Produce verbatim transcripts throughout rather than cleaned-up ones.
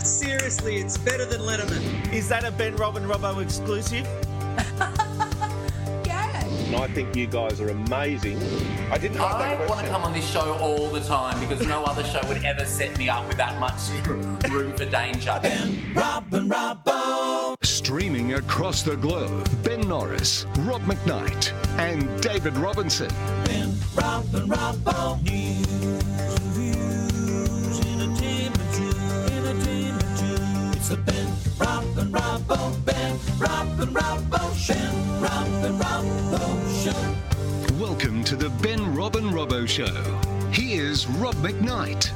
Seriously, it's better than Letterman. Is that a Ben, Rob and Robbo exclusive? Yeah. And I think you guys are amazing. I didn't like that question. I want to come on this show all the time because no other show would ever set me up with that much room for danger. Ben, Rob and Robbo. Streaming across the globe, Ben Norris, Rob McKnight and David Robinson. Ben, Rob and Robbo. News, reviews, entertainment news. It's the Ben, Rob and Robbo, Ben, Rob and Robbo Show, Rob and Robbo Show. Welcome to the Ben, Rob and Robbo Show. Here's Rob McKnight.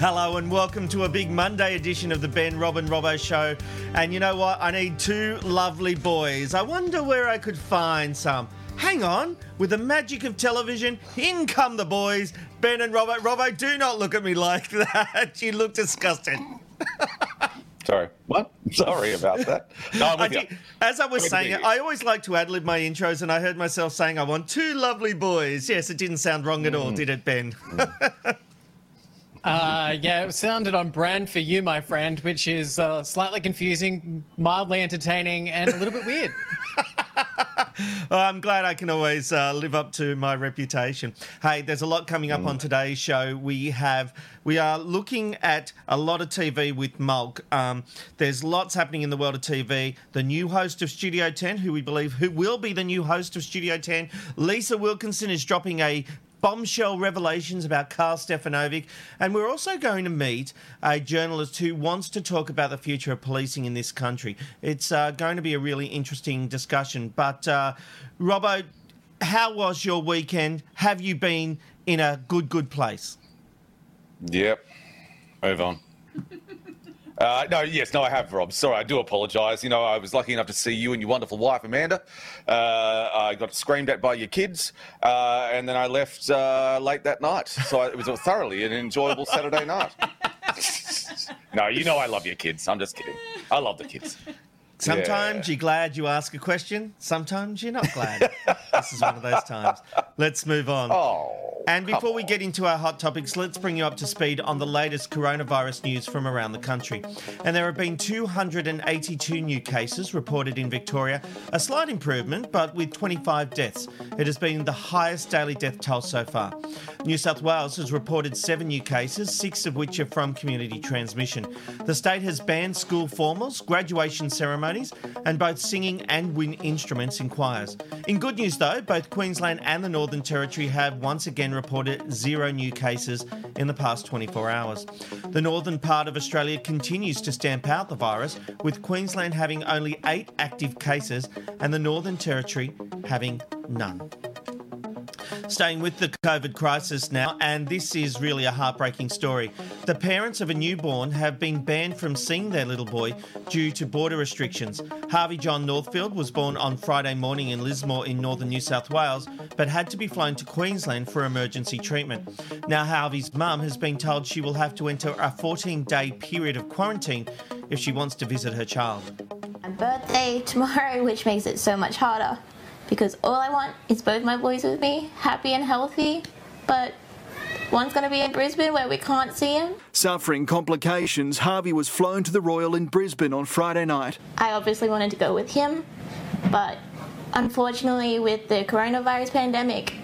Hello and welcome to a big Monday edition of the Ben, Rob and Robbo Show. And you know what? I need two lovely boys. I wonder where I could find some. Hang on, with the magic of television, in come the boys, Ben and Robbo. Robbo, do not look at me like that. You look disgusted. Sorry, what? Sorry about that. No, I'm with I you. Did, as I was Great saying, I always like to ad-lib my intros, and I heard myself saying, I want two lovely boys. Yes, it didn't sound wrong at mm. all, did it, Ben? Mm. uh, yeah, it sounded on brand for you, my friend, which is uh, slightly confusing, mildly entertaining, and a little bit weird. Oh, I'm glad I can always uh, live up to my reputation. Hey, there's a lot coming up mm. on today's show. We have we are looking at a lot of T V with Molk. Um, there's lots happening in the world of T V. The new host of Studio ten, who we believe who will be the new host of Studio ten, Lisa Wilkinson, is dropping a bombshell revelations about Carl Stefanovic, and we're also going to meet a journalist who wants to talk about the future of policing in this country. It's uh, going to be a really interesting discussion. But, uh, Robbo, how was your weekend? Have you been in a good, good place? Yep. Move on. Uh, no, yes, no, I have, Rob. Sorry, I do apologise. You know, I was lucky enough to see you and your wonderful wife, Amanda. Uh, I got screamed at by your kids, uh, and then I left uh, late that night. So it was a thoroughly an enjoyable Saturday night. No, you know I love your kids. I'm just kidding. I love the kids. Sometimes yeah. You're glad you ask a question. Sometimes you're not glad. This is one of those times. Let's move on. Oh, and before we get into our hot topics, let's bring you up to speed on the latest coronavirus news from around the country. And there have been two hundred eighty-two new cases reported in Victoria, a slight improvement, but with twenty-five deaths. It has been the highest daily death toll so far. New South Wales has reported seven new cases, six of which are from community transmission. The state has banned school formals, graduation ceremonies, and both singing and wind instruments in choirs. In good news, though, both Queensland and the Northern Territory have once again reported zero new cases in the past twenty-four hours. The northern part of Australia continues to stamp out the virus, with Queensland having only eight active cases and the Northern Territory having none. Staying with the COVID crisis now, and this is really a heartbreaking story. The parents of a newborn have been banned from seeing their little boy due to border restrictions. Harvey John Northfield was born on Friday morning in Lismore in northern New South Wales, but had to be flown to Queensland for emergency treatment. Now Harvey's mum has been told she will have to enter a fourteen-day period of quarantine if she wants to visit her child. My birthday tomorrow, which makes it so much harder. Because all I want is both my boys with me, happy and healthy, but one's going to be in Brisbane where we can't see him. Suffering complications, Harvey was flown to the Royal in Brisbane on Friday night. I obviously wanted to go with him, but unfortunately with the coronavirus pandemic,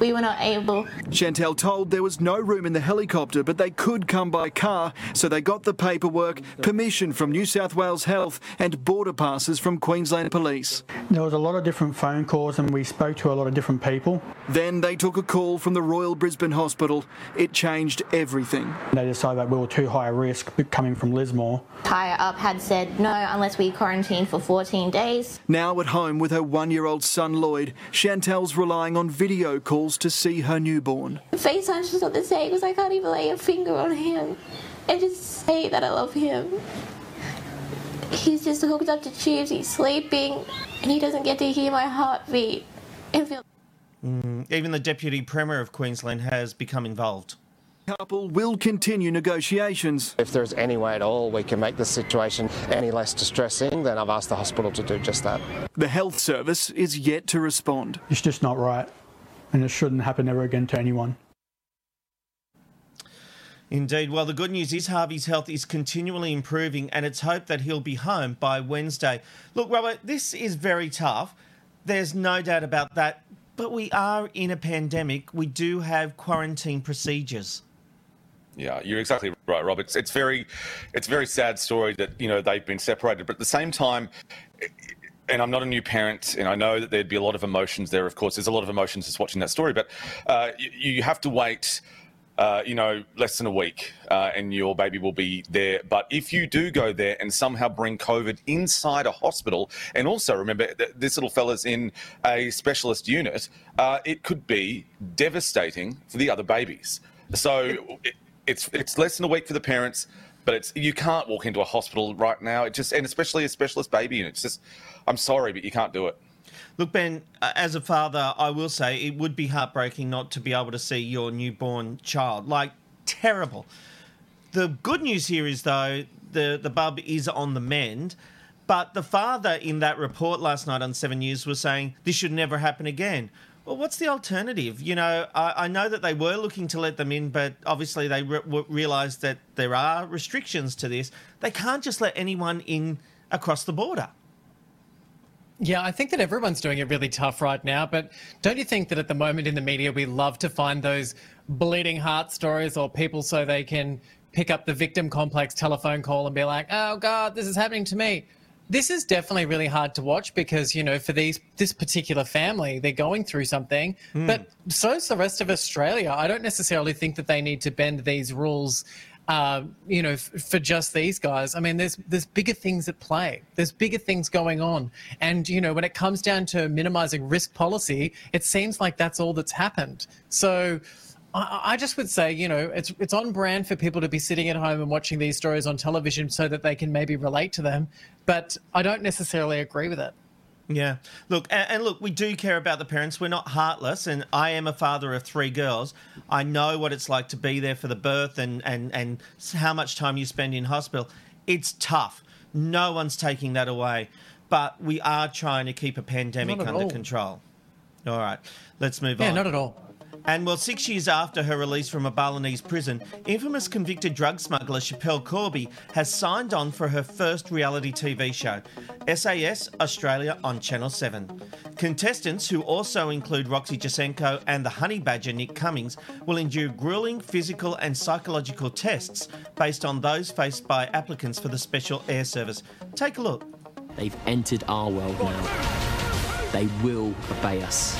we were not able. Chantelle told there was no room in the helicopter, but they could come by car, so they got the paperwork, permission from New South Wales Health and border passes from Queensland Police. There was a lot of different phone calls and we spoke to a lot of different people. Then they took a call from the Royal Brisbane Hospital. It changed everything. They decided that we were too high risk coming from Lismore. Higher up had said no unless we quarantined for fourteen days. Now at home with her one-year-old son Lloyd, Chantelle's relying on video calls to see her newborn. FaceTime just got to say because I can't even lay a finger on him and just say that I love him. He's just hooked up to tubes, he's sleeping, and he doesn't get to hear my heartbeat. And feel- mm, even the Deputy Premier of Queensland has become involved. The couple will continue negotiations. If there's any way at all we can make this situation any less distressing, then I've asked the hospital to do just that. The health service is yet to respond. It's just not right, and it shouldn't happen ever again to anyone. Indeed. Well, the good news is Harvey's health is continually improving and it's hoped that he'll be home by Wednesday. Look, Robert, this is very tough. There's no doubt about that. But we are in a pandemic. We do have quarantine procedures. Yeah, you're exactly right, Rob. It's, it's very it's a very sad story that, you know, they've been separated. But at the same time, it, and I'm not a new parent, and I know that there'd be a lot of emotions there, of course. There's a lot of emotions just watching that story. But uh, you, you have to wait... Uh, you know, less than a week uh, and your baby will be there. But if you do go there and somehow bring COVID inside a hospital, and also remember that this little fella's in a specialist unit, uh, it could be devastating for the other babies. So it, it's it's less than a week for the parents, but it's you can't walk into a hospital right now. It just, and especially a specialist baby unit. It's just, I'm sorry, but you can't do it. Look, Ben, as a father, I will say it would be heartbreaking not to be able to see your newborn child. Like, terrible. The good news here is, though, the, the bub is on the mend. But the father in that report last night on Seven News was saying this should never happen again. Well, what's the alternative? You know, I, I know that they were looking to let them in, but obviously they re- realised that there are restrictions to this. They can't just let anyone in across the border. Yeah, I think that everyone's doing it really tough right now, but don't you think that at the moment in the media we love to find those bleeding heart stories or people so they can pick up the victim complex telephone call and be like, oh God, this is happening to me. This is definitely really hard to watch because, you know, for these this particular family, they're going through something, mm. but so is the rest of Australia. I don't necessarily think that they need to bend these rules Uh, you know, f- for just these guys. I mean, there's there's bigger things at play. There's bigger things going on. And, you know, when it comes down to minimising risk policy, it seems like that's all that's happened. So I, I just would say, you know, it's it's on brand for people to be sitting at home and watching these stories on television so that they can maybe relate to them. But I don't necessarily agree with it. Yeah. Look, and, and look, we do care about the parents. We're not heartless. And I am a father of three girls. I know what it's like to be there for the birth and, and, and how much time you spend in hospital. It's tough. No one's taking that away. But we are trying to keep a pandemic under all. control. All right. Let's move yeah, on. Yeah, not at all. And well, six years after her release from a Balinese prison, infamous convicted drug smuggler Schapelle Corby has signed on for her first reality T V show, S A S Australia on Channel seven. Contestants, who also include Roxy Jasenko and the honey badger Nick Cummings, will endure gruelling physical and psychological tests based on those faced by applicants for the Special Air Service. Take a look. They've entered our world now. They will obey us.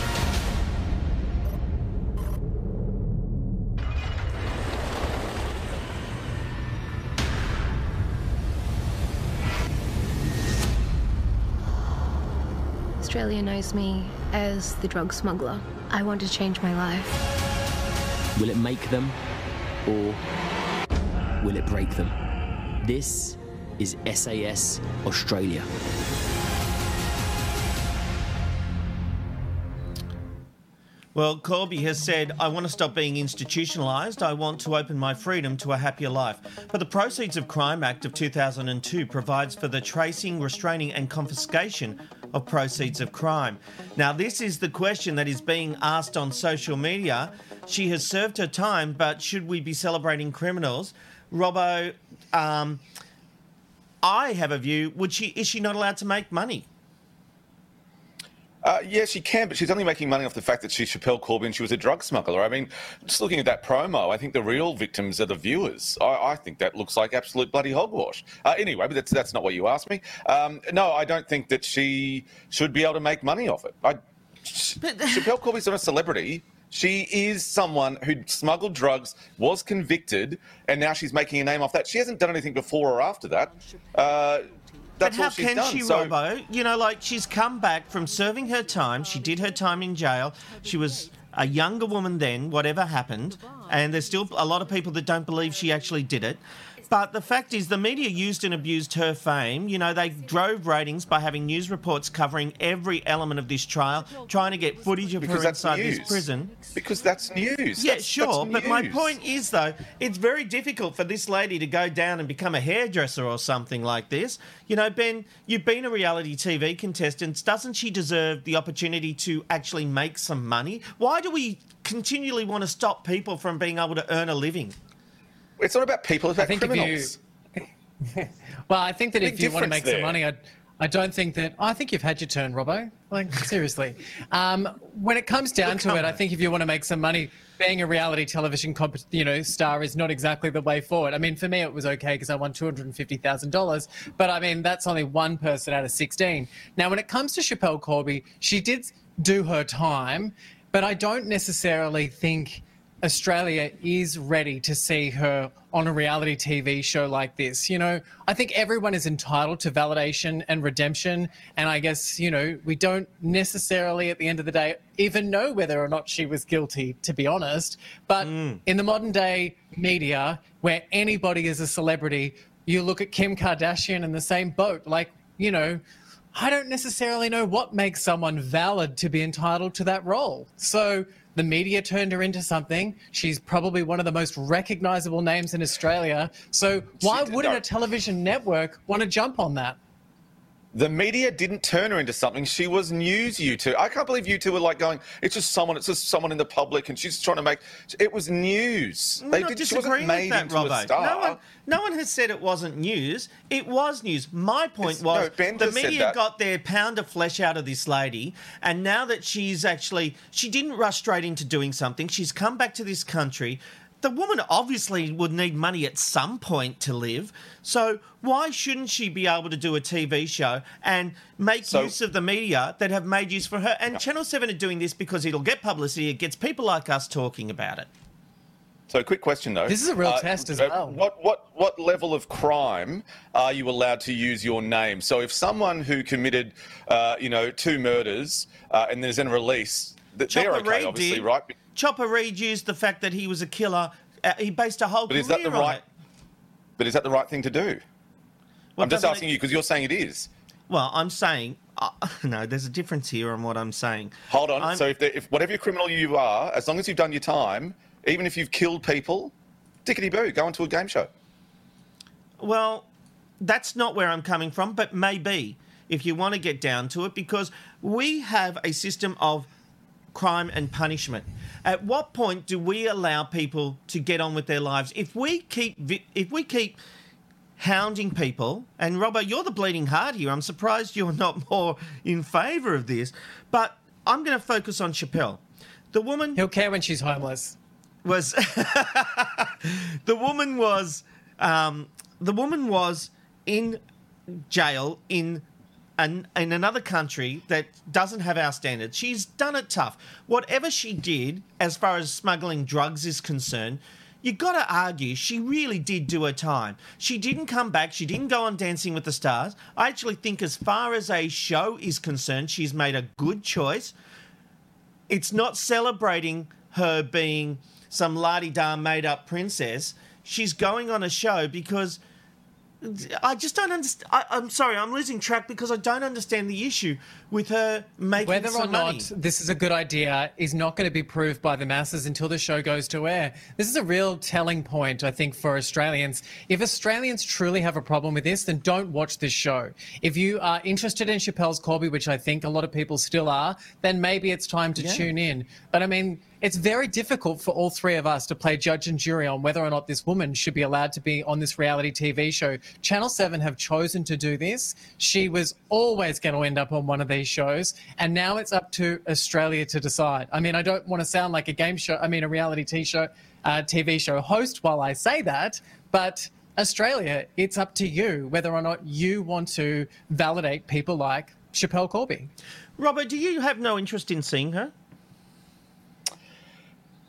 Australia knows me as the drug smuggler. I want to change my life. Will it make them, or will it break them? This is S A S Australia. Well, Corby has said, I want to stop being institutionalised. I want to open my freedom to a happier life. But the Proceeds of Crime Act of two thousand two provides for the tracing, restraining and confiscation of proceeds of crime. Now, this is the question that is being asked on social media. She has served her time, but should we be celebrating criminals? Robbo, um, I have a view. Would she? Is she not allowed to make money? Uh, yeah, she can, but she's only making money off the fact that she's Schapelle Corby and she was a drug smuggler. I mean, just looking at that promo, I think the real victims are the viewers. I, I think that looks like absolute bloody hogwash. Uh, anyway, but that's that's not what you asked me. Um, no, I don't think that she should be able to make money off it. I, but... Schapelle Corby's not a celebrity. She is someone who smuggled drugs, was convicted, and now she's making a name off that. She hasn't done anything before or after that. Uh, That's but how can done, she, so... Robbo? You know, like, she's come back from serving her time. She did her time in jail. She was a younger woman then, whatever happened, and there's still a lot of people that don't believe she actually did it. But the fact is the media used and abused her fame. You know, they drove ratings by having news reports covering every element of this trial, trying to get footage of because her inside news. This prison. Because that's news. Yeah, that's, sure. That's but news. My point is, though, it's very difficult for this lady to go down and become a hairdresser or something like this. You know, Ben, you've been a reality T V contestant. Doesn't she deserve the opportunity to actually make some money? Why do we continually want to stop people from being able to earn a living? It's not about people, it's about I think criminals. If you, well, I think that if you want to make there. some money, I, I don't think that... I think you've had your turn, Robbo. Like, seriously. Um, when it comes down Look, to it, on. I think if you want to make some money, being a reality television comp, you know, star is not exactly the way forward. I mean, for me, it was okay because I won two hundred fifty thousand dollars, but, I mean, that's only one person out of sixteen. Now, when it comes to Schapelle Corby, she did do her time, but I don't necessarily think... Australia is ready to see her on a reality T V show like this. You know, I think everyone is entitled to validation and redemption. And I guess, you know, we don't necessarily at the end of the day even know whether or not she was guilty, to be honest. But mm. in the modern day media where anybody is a celebrity, you look at Kim Kardashian in the same boat. Like, you know, I don't necessarily know what makes someone valid to be entitled to that role. So... the media turned her into something. She's probably one of the most recognisable names in Australia. So why wouldn't a television network want to jump on that? The media didn't turn her into something. She was news, you two. I can't believe you two were like going, it's just someone, it's just someone in the public and she's trying to make... It was news. They didn't, she wasn't made that, into Robbo. a star. No one, no one has said it wasn't news. It was news. My point it's, was no, the media got their pound of flesh out of this lady and now that she's actually... She didn't rush straight into doing something. She's come back to this country. The woman obviously would need money at some point to live, so why shouldn't she be able to do a T V show and make so, use of the media that have made use for her? And no. Channel seven are doing this because it'll get publicity, it gets people like us talking about it. So, quick question, though. This is a real uh, test as well. What, what, what level of crime are you allowed to use your name? So if someone who committed, uh, you know, two murders uh, and there's then released, they're okay, obviously, right? Chopper Reed used the fact that he was a killer. Uh, he based a whole but career is that the on right, it. But is that the right thing to do? Well, I'm just asking it, you because you're saying it is. Well, I'm saying... Uh, no, there's a difference here on what I'm saying. Hold on. I'm, so if, there, if whatever criminal you are, as long as you've done your time, even if you've killed people, tickety-boo, go into a game show. Well, that's not where I'm coming from, but maybe if you want to get down to it, because we have a system of... crime and punishment. At what point do we allow people to get on with their lives? If we keep if we keep hounding people, and Robbo, you're the bleeding heart here. I'm surprised you're not more in favour of this. But I'm going to focus on Schapelle. The woman... He'll care when she's homeless. Was... the woman was... Um, the woman was in jail in... in another country that doesn't have our standards. She's done it tough. Whatever she did, as far as smuggling drugs is concerned, you got to argue she really did do her time. She didn't come back. She didn't go on Dancing with the Stars. I actually think as far as a show is concerned, she's made a good choice. It's not celebrating her being some la-di-da made-up princess. She's going on a show because... I just don't understand. I, I'm sorry, I'm losing track because I don't understand the issue with her making Whether some money. Whether or not this is a good idea is not going to be proved by the masses until the show goes to air. This is a real telling point, I think, for Australians. If Australians truly have a problem with this, then don't watch this show. If you are interested in Schapelle Corby, which I think a lot of people still are, then maybe it's time to yeah. tune in. But, I mean... it's very difficult for all three of us to play judge and jury on whether or not this woman should be allowed to be on this reality T V show. Channel seven have chosen to do this. She was always going to end up on one of these shows, and now it's up to Australia to decide. I mean, I don't want to sound like a game show, I mean, a reality t show, uh, T V show host while I say that, but Australia, it's up to you whether or not you want to validate people like Schapelle Corby. Robert, do you have no interest in seeing her?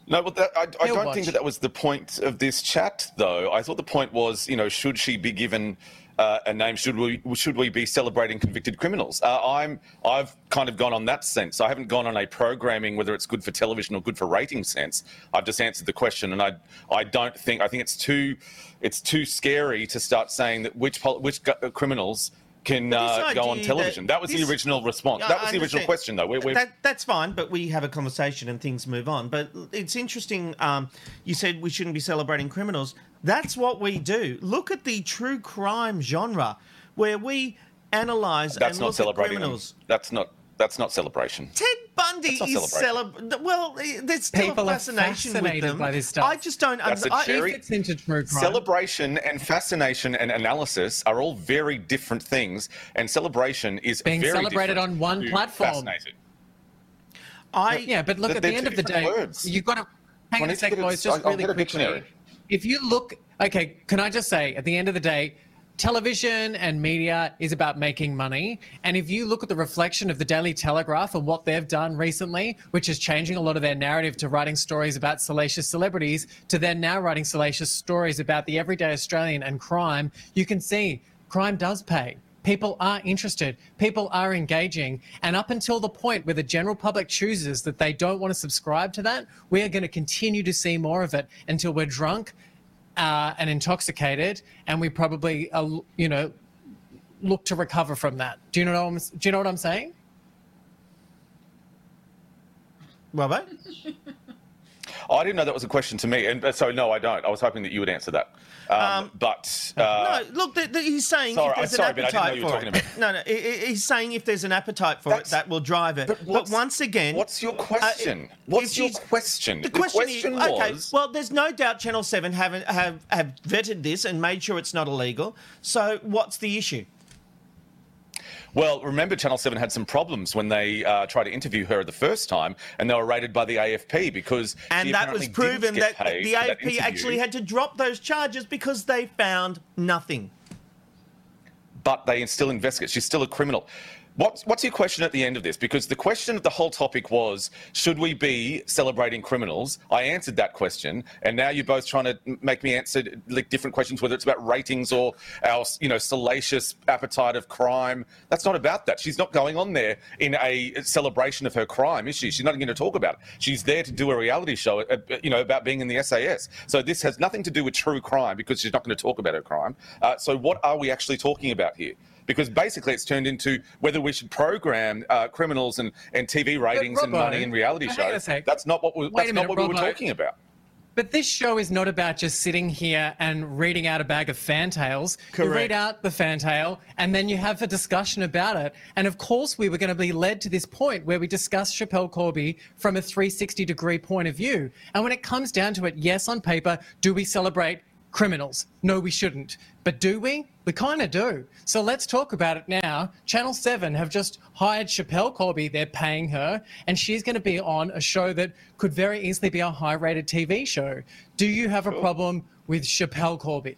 No, but that, I, I don't watch. think that that was the point of this chat, though. I thought the point was, you know, should she be given uh, a name? Should we should we be celebrating convicted criminals? Uh, I'm I've kind of gone on that sense. I haven't gone on a programming whether it's good for television or good for rating sense. I've just answered the question, and I I don't think I think it's too it's too scary to start saying that which which criminals can uh, go on television. That, that was this, the original response. That was the original question, though. We're, we're... That, that's fine, but we have a conversation and things move on. But it's interesting, um, you said we shouldn't be celebrating criminals. That's what we do. Look at the true crime genre where we analyse and look at criminals. That's not... That's not celebration. Ted Bundy is celebration. Well, there's still People a fascination are with them. By this stuff. I just don't understand. Celebration and fascination and analysis are all very different things, and celebration is being very celebrated on one platform. I yeah, but look but at the end of the day, words. You've got to hang on a second, boys. Just I'll really quickly, if you look, okay, can I just say at the end of the day, television and media is about making money. And if you look at the reflection of the Daily Telegraph and what they've done recently, which is changing a lot of their narrative to writing stories about salacious celebrities to then now writing salacious stories about the everyday Australian and crime, you can see crime does pay. People are interested. People are engaging. And up until the point where the general public chooses that they don't want to subscribe to that, we are going to continue to see more of it until we're drunk Uh, and intoxicated, and we probably, uh, you know, look to recover from that. Do you know what I'm, do you know what I'm saying? Robert? Oh, I didn't know that was a question to me, and so no, I don't. I was hoping that you would answer that. Um, um, but uh, no, look, the, the, he's saying sorry, if there's sorry, an appetite for it. About. No, no, he's saying if there's an appetite for That's, it, that will drive it. But, but once again, what's your question? Uh, what's your question? The question, the question is, okay, was. Well, there's no doubt Channel Seven have, have have vetted this and made sure it's not illegal. So what's the issue? Well, remember Channel seven had some problems when they uh, tried to interview her the first time, and they were raided by the A F P because and she that was proven that the A F P actually had to drop those charges because they found nothing. But they still investigate. She's still a criminal. What's, what's your question at the end of this? Because the question of the whole topic was, should we be celebrating criminals? I answered that question, and now you're both trying to make me answer like, different questions, whether it's about ratings or our, you know, salacious appetite of crime. That's not about that. She's not going on there in a celebration of her crime, is she? She's not going to talk about it. She's there to do a reality show, you know, about being in the S A S. So this has nothing to do with true crime because she's not going to talk about her crime. Uh, so what are we actually talking about here? Because basically it's turned into whether we should program uh, criminals and, and T V ratings Robbo, and money and reality shows. That's not what, we, that's not minute, what we were talking about. But this show is not about just sitting here and reading out a bag of fantails. Correct. You read out the fantail and then you have a discussion about it. And, of course, we were going to be led to this point where we discussed Schapelle Corby from a three sixty degree point of view. And when it comes down to it, yes, on paper, do we celebrate criminals? No, we shouldn't. But do we? We kind of do. So let's talk about it now. Channel seven have just hired Schapelle Corby. They're paying her, and she's going to be on a show that could very easily be a high-rated T V show. Do you have a problem with Schapelle Corby?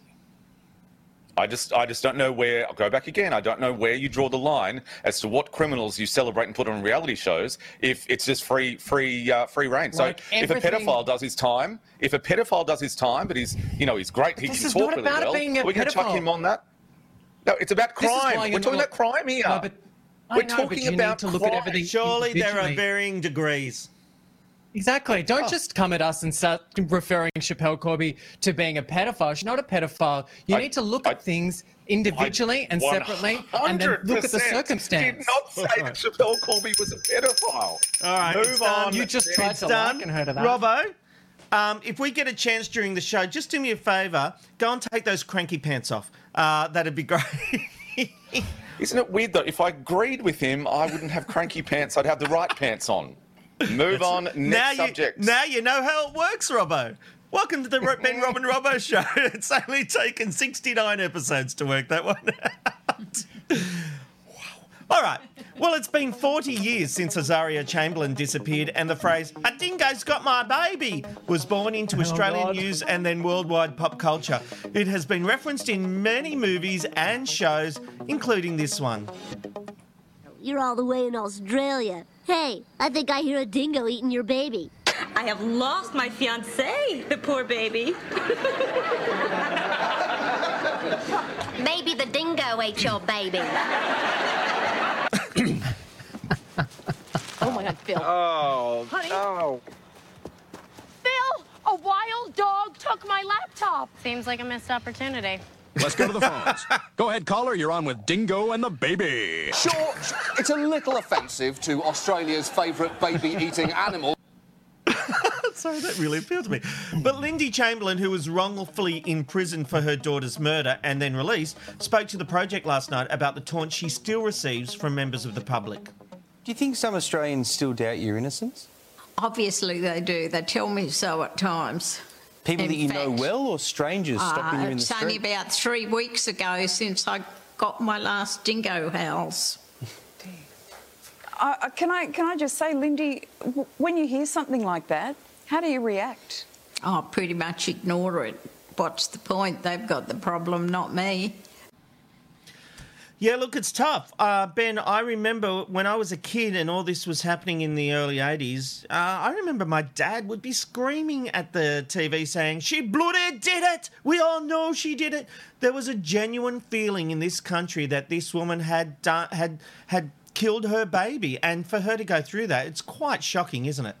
I just I just don't know where, I'll go back again, I don't know where you draw the line as to what criminals you celebrate and put on reality shows if it's just free free, uh, free reign. Like so everything... if a pedophile does his time, if a pedophile does his time, but he's, you know, he's great, but he can talk really well, we're going to chuck him on that? No, it's about crime. We're talking not... about crime here. No, but we're know, talking but about to look crime. At everything surely there are varying degrees. Exactly. Don't oh. just come at us and start referring Schapelle Corby to being a pedophile. She's not a pedophile. You I, need to look I, at things individually I, and separately and then look at the circumstance. Did not say that Schapelle Corby was a pedophile. All right. Move on. You just tried it's to done. liken her to that. Robbo, um, if we get a chance during the show, just do me a favour. Go and take those cranky pants off. Uh, that'd be great. Isn't it weird, though? If I agreed with him, I wouldn't have cranky pants. I'd have the right pants on. Move on, next now subject. You, now you know how it works, Robbo. Welcome to the Ben, Rob and Robbo Show. It's only taken sixty-nine episodes to work that one out. Wow. All right. Well, it's been forty years since Azaria Chamberlain disappeared and the phrase, a dingo's got my baby, was born into Australian oh, news and then worldwide pop culture. It has been referenced in many movies and shows, including this one. You're all the way in Australia. Hey, I think I hear a dingo eating your baby. I have lost my fiancé, the poor baby. Maybe the dingo ate your baby. Oh, my God, Phil. Oh, honey. Oh. Phil, a wild dog took my laptop. Seems like a missed opportunity. Let's go to the phones. Go ahead, caller. You're on with Dingo and the Baby. Sure, it's a little offensive to Australia's favourite baby-eating animal. Sorry, that really appealed to me. But Lindy Chamberlain, who was wrongfully imprisoned for her daughter's murder and then released, spoke to The Project last night about the taunt she still receives from members of the public. Do you think some Australians still doubt your innocence? Obviously they do. They tell me so at times. People in that you fact, know well or strangers uh, stopping you in the street? It's only about three weeks ago since I got my last dingo howls. Uh, can I can I just say, Lindy, w- when you hear something like that, how do you react? Oh, pretty much ignore it. What's the point? They've got the problem, not me. Yeah, look, it's tough. Uh, Ben, I remember when I was a kid and all this was happening in the early eighties, uh, I remember my dad would be screaming at the T V saying, she bloody did it! We all know she did it! There was a genuine feeling in this country that this woman had done, had had killed her baby, and for her to go through that, it's quite shocking, isn't it?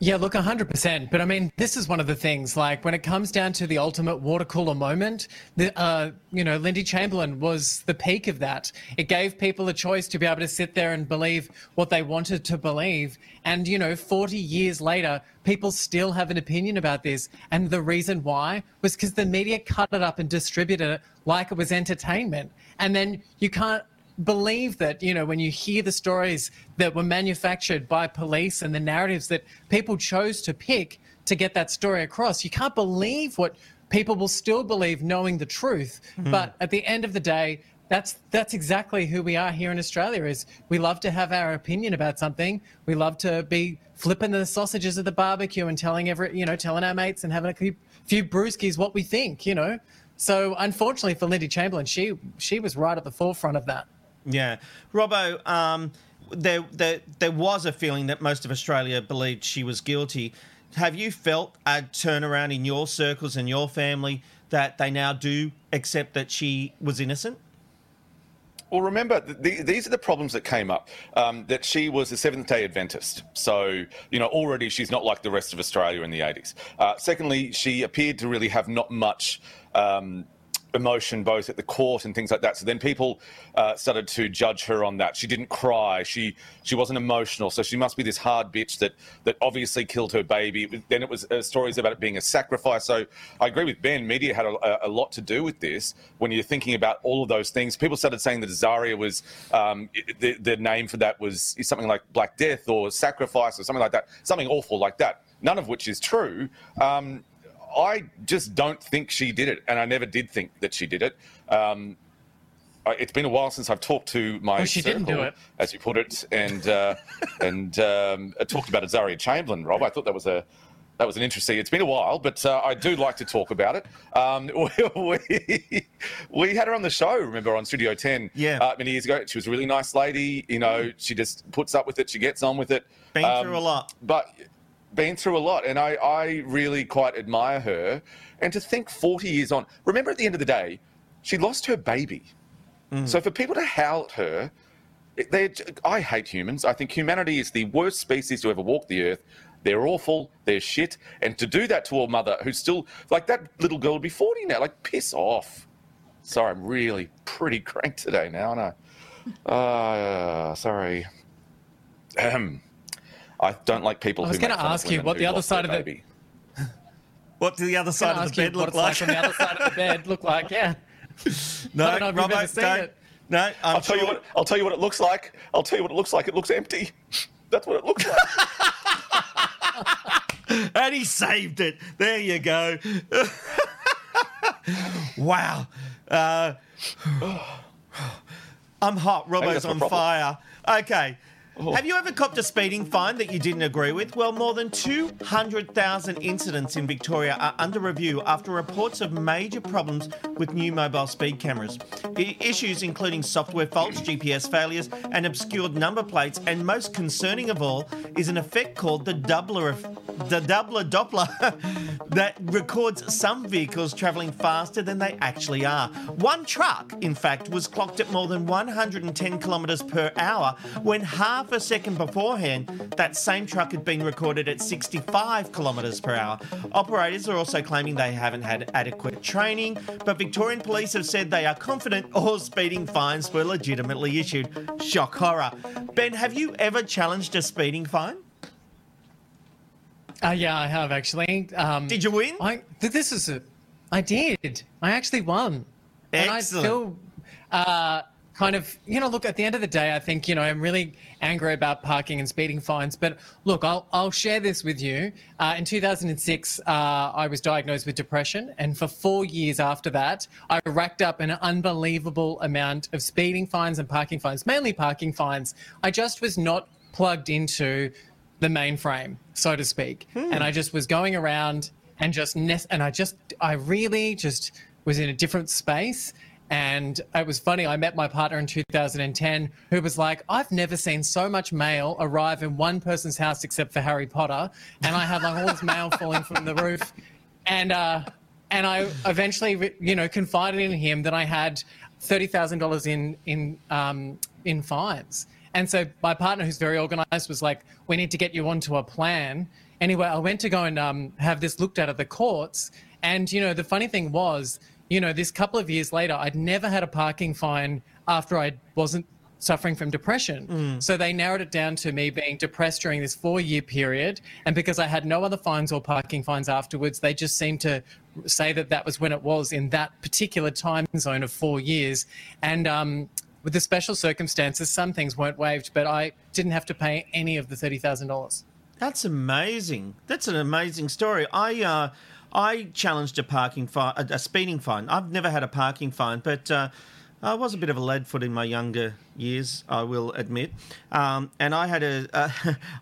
Yeah, look, one hundred percent. But, I mean, this is one of the things, like, when it comes down to the ultimate water cooler moment, the, uh, you know, Lindy Chamberlain was the peak of that. It gave people a choice to be able to sit there and believe what they wanted to believe. And, you know, forty years later, people still have an opinion about this. And the reason why was because the media cut it up and distributed it like it was entertainment. And then you can't believe that, you know, when you hear the stories that were manufactured by police and the narratives that people chose to pick to get that story across, you can't believe what people will still believe knowing the truth. Mm. But at the end of the day, that's that's exactly who we are here in Australia, is we love to have our opinion about something. We love to be flipping the sausages at the barbecue and telling every, you know, telling our mates and having a few brewskis what we think, you know. So unfortunately for Lindy Chamberlain, she she was right at the forefront of that. Yeah. Robbo, um, there, there there was a feeling that most of Australia believed she was guilty. Have you felt a turnaround in your circles and your family that they now do accept that she was innocent? Well, remember, the, these are the problems that came up, um, that she was a Seventh-day Adventist. So, you know, already she's not like the rest of Australia in the eighties. Uh, secondly, she appeared to really have not much... Um, emotion both at the court and things like that. So then people uh, started to judge her on that. She didn't cry. She she wasn't emotional. So she must be this hard bitch that that obviously killed her baby. Then it was uh, stories about it being a sacrifice. So I agree with Ben. Media had a, a lot to do with this. When you're thinking about all of those things, people started saying that Azaria was, um, the, the name for that was something like Black Death or sacrifice or something like that, something awful like that, none of which is true. Um, I just don't think she did it, and I never did think that she did it. Um, I, it's been a while since I've talked to my well, she circle, didn't do it. As you put it, and uh, and um, I talked about Azaria Chamberlain, Rob. I thought that was a that was an interesting. It's been a while, but uh, I do like to talk about it. Um, we, we we had her on the show, remember, on Studio ten, yeah, uh, many years ago. She was a really nice lady. You know, she just puts up with it. She gets on with it. Been um, through a lot, but. Been through a lot, and I, I really quite admire her. And to think forty years on, remember, at the end of the day, she lost her baby. Mm. So for people to howl at her, they I hate humans. I think humanity is the worst species to ever walk the earth. They're awful. They're shit. And to do that to a mother who's still, like, that little girl would be forty now. Like, piss off. Sorry, I'm really pretty cranked today now, aren't I? Uh, sorry. Ahem. I don't like people who make fun of women. I was going to ask you what the other side of the what the other side of the bed look like. On the other side of the bed look like, yeah. No, I don't know if you've ever seen it. No, I'm I'll tell you what. I'll tell you what it looks like. I'll tell you what it looks like. It looks empty. That's what it looks like. And he saved it. There you go. Wow. Uh, I'm hot. Robbo's on fire. Okay. Oh. Have you ever copped a speeding fine that you didn't agree with? Well, more than two hundred thousand incidents in Victoria are under review after reports of major problems with new mobile speed cameras. I- issues including software faults, G P S failures, and obscured number plates, and most concerning of all is an effect called the doubler, of, the doubler Doppler that records some vehicles travelling faster than they actually are. One truck, in fact, was clocked at more than one hundred ten kilometres per hour when half a second beforehand, that same truck had been recorded at sixty-five kilometres per hour. Operators are also claiming they haven't had adequate training, but Victorian police have said they are confident all speeding fines were legitimately issued. Shock horror. Ben, have you ever challenged a speeding fine? Uh, yeah, I have actually. Um, did you win? I, this is a, I did. I actually won. Excellent. And I still, uh, kind of, you know, look, at the end of the day, I think, you know, I'm really angry about parking and speeding fines. But look, I'll I'll share this with you. Uh, in two thousand six, uh, I was diagnosed with depression. And for four years after that, I racked up an unbelievable amount of speeding fines and parking fines, mainly parking fines. I just was not plugged into the mainframe, so to speak. Hmm. And I just was going around and just, nest- and I just, I really just was in a different space. And it was funny, I met my partner in two thousand ten who was like, I've never seen so much mail arrive in one person's house except for Harry Potter. And I had like all this mail falling from the roof. And uh, and I eventually, you know, confided in him that I had thirty thousand dollars in in um, in fines. And so my partner, who's very organised, was like, we need to get you onto a plan. Anyway, I went to go and um, have this looked at at the courts. And, you know, the funny thing was, you know, this couple of years later, I'd never had a parking fine after I wasn't suffering from depression. Mm. So they narrowed it down to me being depressed during this four-year period. And because I had no other fines or parking fines afterwards, they just seemed to say that that was when it was in that particular time zone of four years. And um, with the special circumstances, some things weren't waived, but I didn't have to pay any of the thirty thousand dollars. That's amazing. That's an amazing story. I... Uh... I challenged a parking fine, a speeding fine. I've never had a parking fine, but uh, I was a bit of a leadfoot in my younger years, I will admit. Um, and I had a, uh,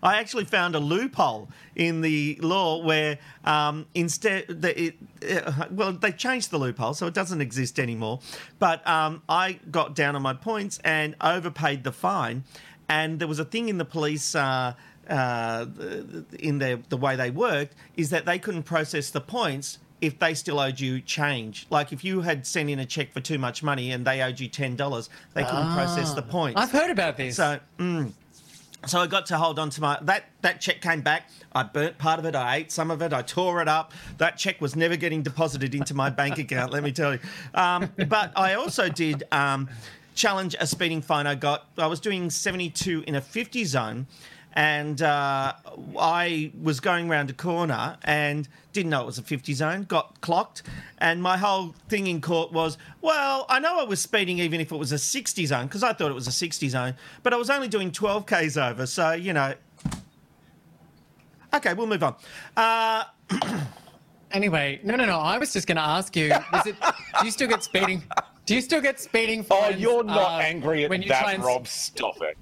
I actually found a loophole in the law where um, instead, the, it, uh, well, they changed the loophole, so it doesn't exist anymore. But um, I got down on my points and overpaid the fine. And there was a thing in the police. Uh, Uh, in their, the way they worked, is that they couldn't process the points if they still owed you change. Like if you had sent in a cheque for too much money and they owed you ten dollars, they couldn't ah, process the points. I've heard about this. So mm, so I got to hold on to my... That, that cheque came back. I burnt part of it. I ate some of it. I tore it up. That cheque was never getting deposited into my bank account, let me tell you. Um, but I also did... Um, challenge a speeding fine I got. I was doing seventy-two in a fifty zone and uh, I was going round a corner and didn't know it was a fifty zone, got clocked, and my whole thing in court was, well, I know I was speeding even if it was a sixty zone because I thought it was a sixty zone, but I was only doing twelve kays over, so, you know. Okay, we'll move on. Uh, anyway, no, no, no, I was just going to ask you, is it, do you still get speeding... Do you still get speeding fines? Oh, you're not uh, angry at that, and... Rob. Stop it.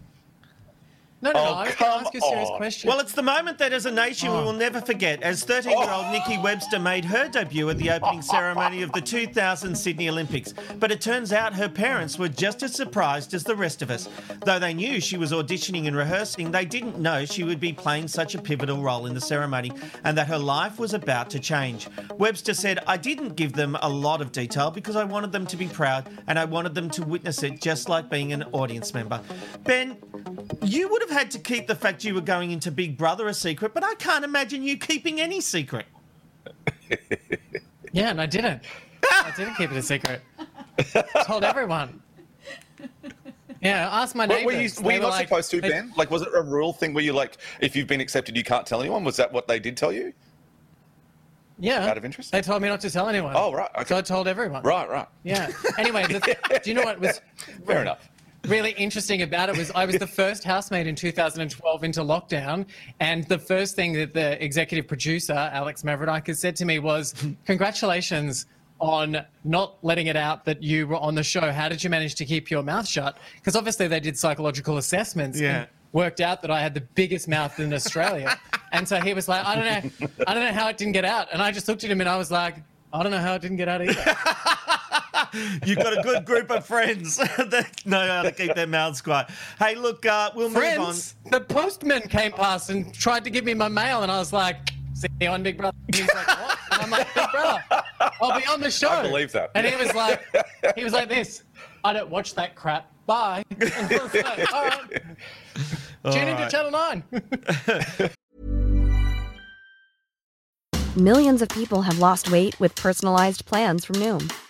No, no, no. Oh, I was going to ask you a serious on. question. Well, it's the moment that as a nation oh. we will never forget, as thirteen-year-old oh. Nikki Webster made her debut at the opening ceremony of the two thousand Sydney Olympics. But it turns out her parents were just as surprised as the rest of us. Though they knew she was auditioning and rehearsing, they didn't know she would be playing such a pivotal role in the ceremony and that her life was about to change. Webster said, I didn't give them a lot of detail because I wanted them to be proud and I wanted them to witness it just like being an audience member. Ben, you would have had to keep the fact you were going into Big Brother a secret, but I can't imagine you keeping any secret. Yeah, and I didn't. I didn't keep it a secret. I told everyone. Yeah, I asked my neighbours. Were you, were you not like, supposed to, Ben? Like, was it a rule thing where you, like, if you've been accepted, you can't tell anyone? Was that what they did tell you? Yeah. Out of interest? They told me not to tell anyone. Oh, right. Okay. So I told everyone. Right, right. Yeah. Anyway, the, do you know what was... Fair enough. really interesting about it was I was the first housemate in two thousand twelve into lockdown, and the first thing that the executive producer, Alex Mavridakis, said to me was, congratulations on not letting it out that you were on the show. How did you manage to keep your mouth shut? Because obviously they did psychological assessments yeah. and worked out that I had the biggest mouth in Australia. And so he was like, I don't know, I don't know how it didn't get out. And I just looked at him and I was like, I don't know how it didn't get out either. You've got a good group of friends that know how to keep their mouths quiet. Hey, look, uh, we'll friends, move on. The postman came past and tried to give me my mail, and I was like, see you on Big Brother. And he was like, what? And I'm like, Big Brother, I'll be on the show. I believe that. And he was like, he was like this, I don't watch that crap. Bye. And I was like, all right. All Tune right. into Channel nine. Millions of people have lost weight with personalized plans from Noom.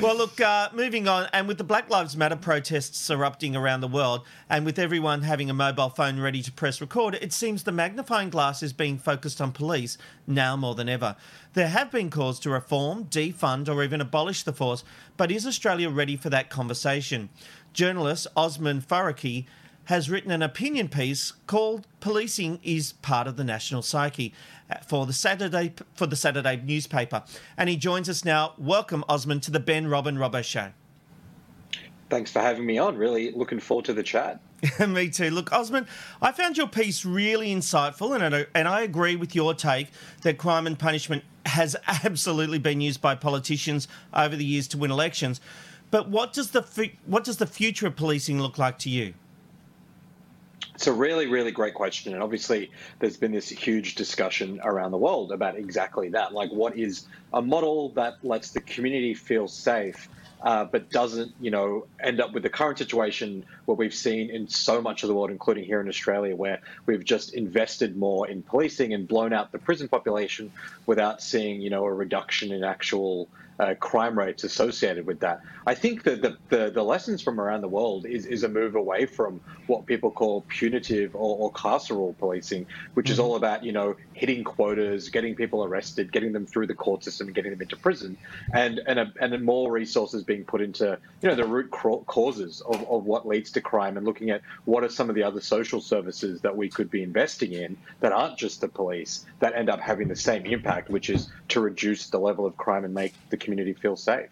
Well, look, uh, moving on, and with the Black Lives Matter protests erupting around the world and with everyone having a mobile phone ready to press record, it seems the magnifying glass is being focused on police now more than ever. There have been calls to reform, defund or even abolish the force, but is Australia ready for that conversation? Journalist Osman Farraki has written an opinion piece called Policing is Part of the National Psyche for the Saturday for the Saturday newspaper. And he joins us now. Welcome, Osman, to the Ben, Rob and Robbo Show. Thanks for having me on. Really looking forward to the chat. Me too. Look, Osman, I found your piece really insightful, and and I agree with your take that crime and punishment has absolutely been used by politicians over the years to win elections. But what does the what does the future of policing look like to you? It's a really, really great question. And obviously, there's been this huge discussion around the world about exactly that. Like, what is a model that lets the community feel safe, uh, but doesn't, you know, end up with the current situation where we've seen in so much of the world, including here in Australia, where we've just invested more in policing and blown out the prison population without seeing, you know, a reduction in actual Uh, crime rates associated with that. I think that the, the, the lessons from around the world is, is a move away from what people call punitive or, or carceral policing, which mm-hmm. is all about, you know, hitting quotas, getting people arrested, getting them through the court system, and getting them into prison, and and a, and more resources being put into, you know, the root causes of, of what leads to crime, and looking at what are some of the other social services that we could be investing in that aren't just the police that end up having the same impact, which is to reduce the level of crime and make the community community feel safe.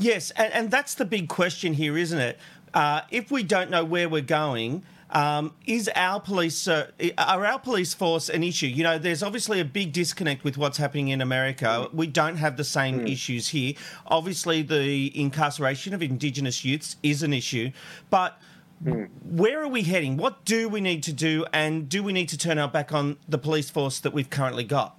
Yes, and, and that's the big question here, isn't it? Uh, if we don't know where we're going, um, is our police uh, are our police force an issue? You know, there's obviously a big disconnect with what's happening in America. We don't have the same mm. issues here. Obviously, the incarceration of Indigenous youths is an issue, but mm. where are we heading? What do we need to do, and do we need to turn our back on the police force that we've currently got?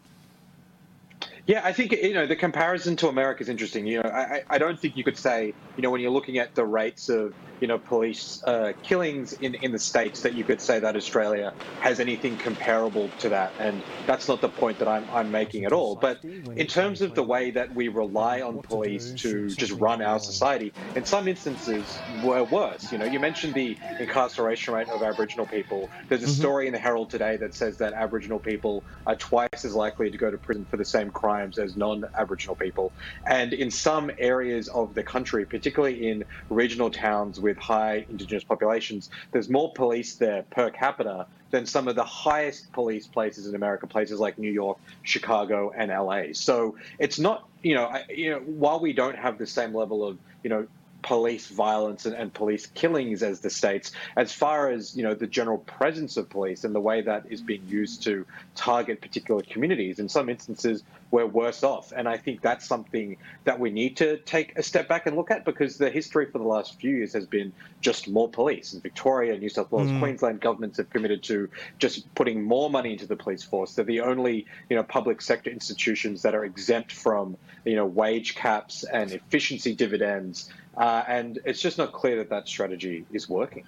Yeah, I think, you know, the comparison to America is interesting. You know, I, I don't think you could say, you know, when you're looking at the rates of, you know, police uh, killings in, in the States, that you could say that Australia has anything comparable to that. And that's not the point that I'm, I'm making at all. But in terms of the way that we rely on police to just run our society, in some instances were worse. You know, you mentioned the incarceration rate of Aboriginal people. There's a story in the Herald today that says that Aboriginal people are twice as likely to go to prison for the same crime as non-Aboriginal people. And in some areas of the country, particularly in regional towns with high Indigenous populations, there's more police there per capita than some of the highest police places in America, places like New York, Chicago, and L A. So it's not, you know, I, you know, while we don't have the same level of, you know, police violence and, and police killings as the States, as far as, you know, the general presence of police and the way that is being used to target particular communities, in some instances we're worse off. And I think that's something that we need to take a step back and look at, because the history for the last few years has been just more police. And Victoria, New South Wales, mm. Queensland governments have committed to just putting more money into the police force. They're the only, you know, public sector institutions that are exempt from, you know, wage caps and efficiency dividends. Uh, and it's just not clear that that strategy is working.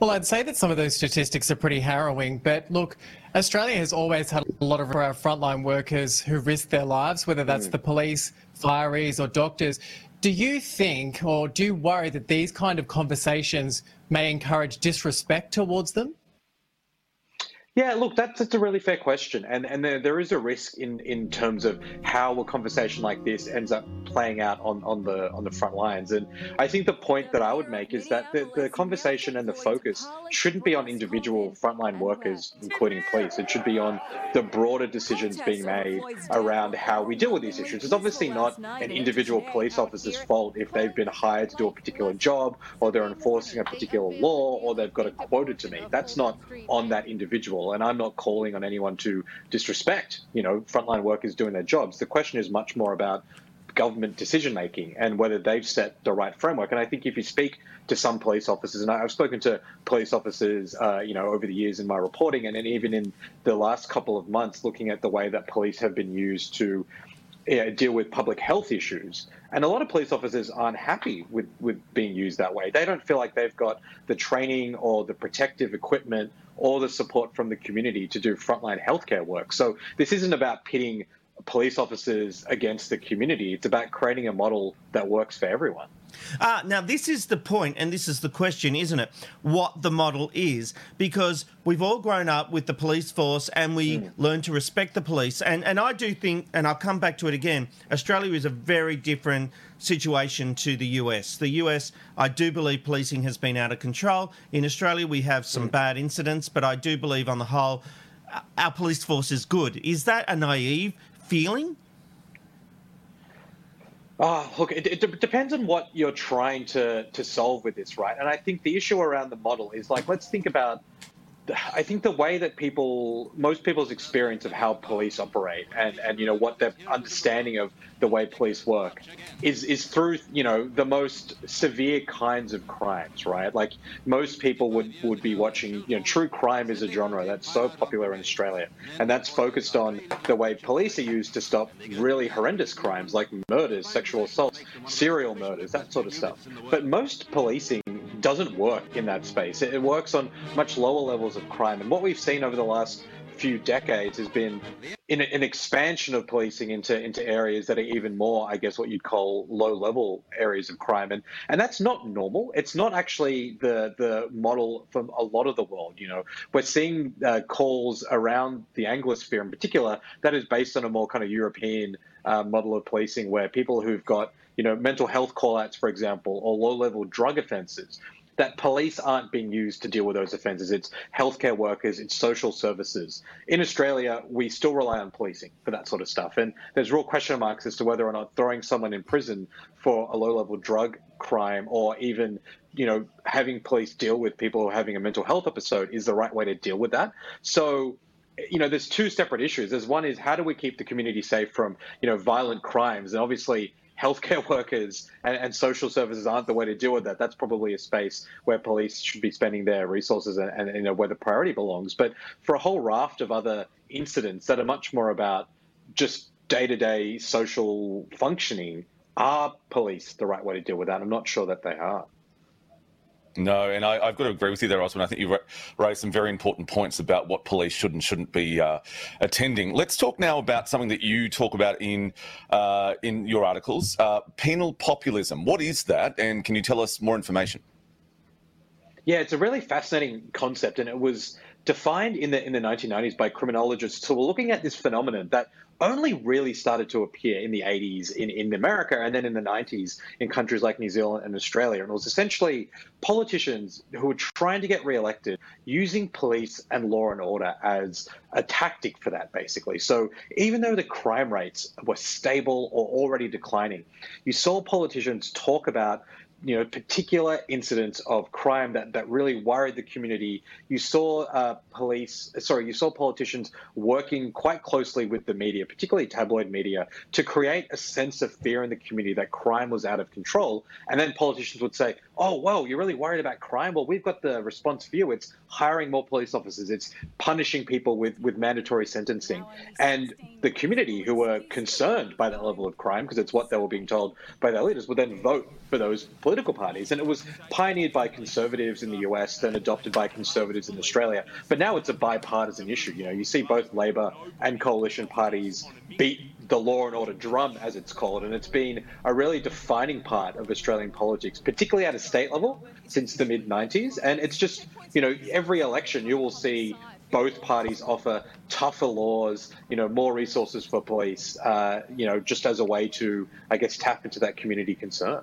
Well, I'd say that some of those statistics are pretty harrowing, but look, Australia has always had a lot of our frontline workers who risk their lives, whether that's mm. the police, fireys or doctors. Do you think, or do you worry that these kind of conversations may encourage disrespect towards them? Yeah, look, that's, that's a really fair question. And and there, there is a risk in, in terms of how a conversation like this ends up playing out on, on the on the front lines. And I think the point that I would make is that the, the conversation and the focus shouldn't be on individual frontline workers, including police. It should be on the broader decisions being made around how we deal with these issues. It's obviously not an individual police officer's fault if they've been hired to do a particular job or they're enforcing a particular law or they've got a quota to meet. That's not on that individual. And I'm not calling on anyone to disrespect, you know, frontline workers doing their jobs. The question is much more about government decision-making and whether they've set the right framework. And I think if you speak to some police officers, and I've spoken to police officers, uh, you know, over the years in my reporting and, and even in the last couple of months, looking at the way that police have been used to yeah, deal with public health issues. And a lot of police officers aren't happy with, with being used that way. They don't feel like they've got the training or the protective equipment or the support from the community to do frontline healthcare work. So this isn't about pitting police officers against the community. It's about creating a model that works for everyone. Ah, now, this is the point, and this is the question, isn't it? What the model is, because we've all grown up with the police force and we mm. learn to respect the police. And, and I do think, and I'll come back to it again, Australia is a very different situation to the U S. The U S, I do believe policing has been out of control. In Australia, we have some mm. bad incidents, but I do believe on the whole, our police force is good. Is that a naive feeling? Oh, look, it, it de- depends on what you're trying to, to solve with this, right? And I think the issue around the model is, like, let's think about, I think the way that people, most people's experience of how police operate and, and you know, what their understanding of the way police work is, is through, you know, the most severe kinds of crimes, right? Like, most people would, would be watching, you know, true crime is a genre that's so popular in Australia. And that's focused on the way police are used to stop really horrendous crimes like murders, sexual assaults, serial murders, that sort of stuff. But most policing doesn't work in that space. It works on much lower levels of crime. And what we've seen over the last few decades has been in an expansion of policing into into areas that are even more, I guess, what you'd call low-level areas of crime. And and that's not normal. It's not actually the, the model from a lot of the world, you know. We're seeing uh, calls around the Anglosphere in particular that is based on a more kind of European uh, model of policing where people who've got, you know, mental health call-outs, for example, or low-level drug offences, that police aren't being used to deal with those offences. It's healthcare workers, it's social services. In Australia, we still rely on policing for that sort of stuff. And there's real question marks as to whether or not throwing someone in prison for a low-level drug crime or even, you know, having police deal with people who are having a mental health episode is the right way to deal with that. So, you know, there's two separate issues. There's one is how do we keep the community safe from, you know, violent crimes? And obviously, healthcare workers and, and social services aren't the way to deal with that. That's probably a space where police should be spending their resources and, and you know, where the priority belongs. But for a whole raft of other incidents that are much more about just day-to-day social functioning, are police the right way to deal with that? I'm not sure that they are. No, and I, I've got to agree with you there, Osman. I think you ra- raised some very important points about what police should and shouldn't be uh, attending. Let's talk now about something that you talk about in uh, in your articles, uh, penal populism. What is that, and can you tell us more information? Yeah, it's a really fascinating concept, and it was defined in the in the nineteen nineties by criminologists who were looking at this phenomenon that only really started to appear in the eighties in, in America and then in the nineties in countries like New Zealand and Australia. And it was essentially politicians who were trying to get re-elected using police and law and order as a tactic for that, basically. So even though the crime rates were stable or already declining, you saw politicians talk about, you know, particular incidents of crime that, that really worried the community. You saw uh, police, sorry, you saw politicians working quite closely with the media, particularly tabloid media, to create a sense of fear in the community that crime was out of control. And then politicians would say, oh, whoa, you're really worried about crime? Well, we've got the response for you. It's hiring more police officers. It's punishing people with, with mandatory sentencing. And the community who were concerned by that level of crime, because it's what they were being told by their leaders, would then vote for those police political parties. And it was pioneered by conservatives in the U S, then adopted by conservatives in Australia. But now it's a bipartisan issue. You know, you see both Labor and coalition parties beat the law and order drum, as it's called, and it's been a really defining part of Australian politics, particularly at a state level since the mid nineties. And it's just, you know, every election you will see both parties offer tougher laws, you know, more resources for police, uh, you know, just as a way to, I guess, tap into that community concern.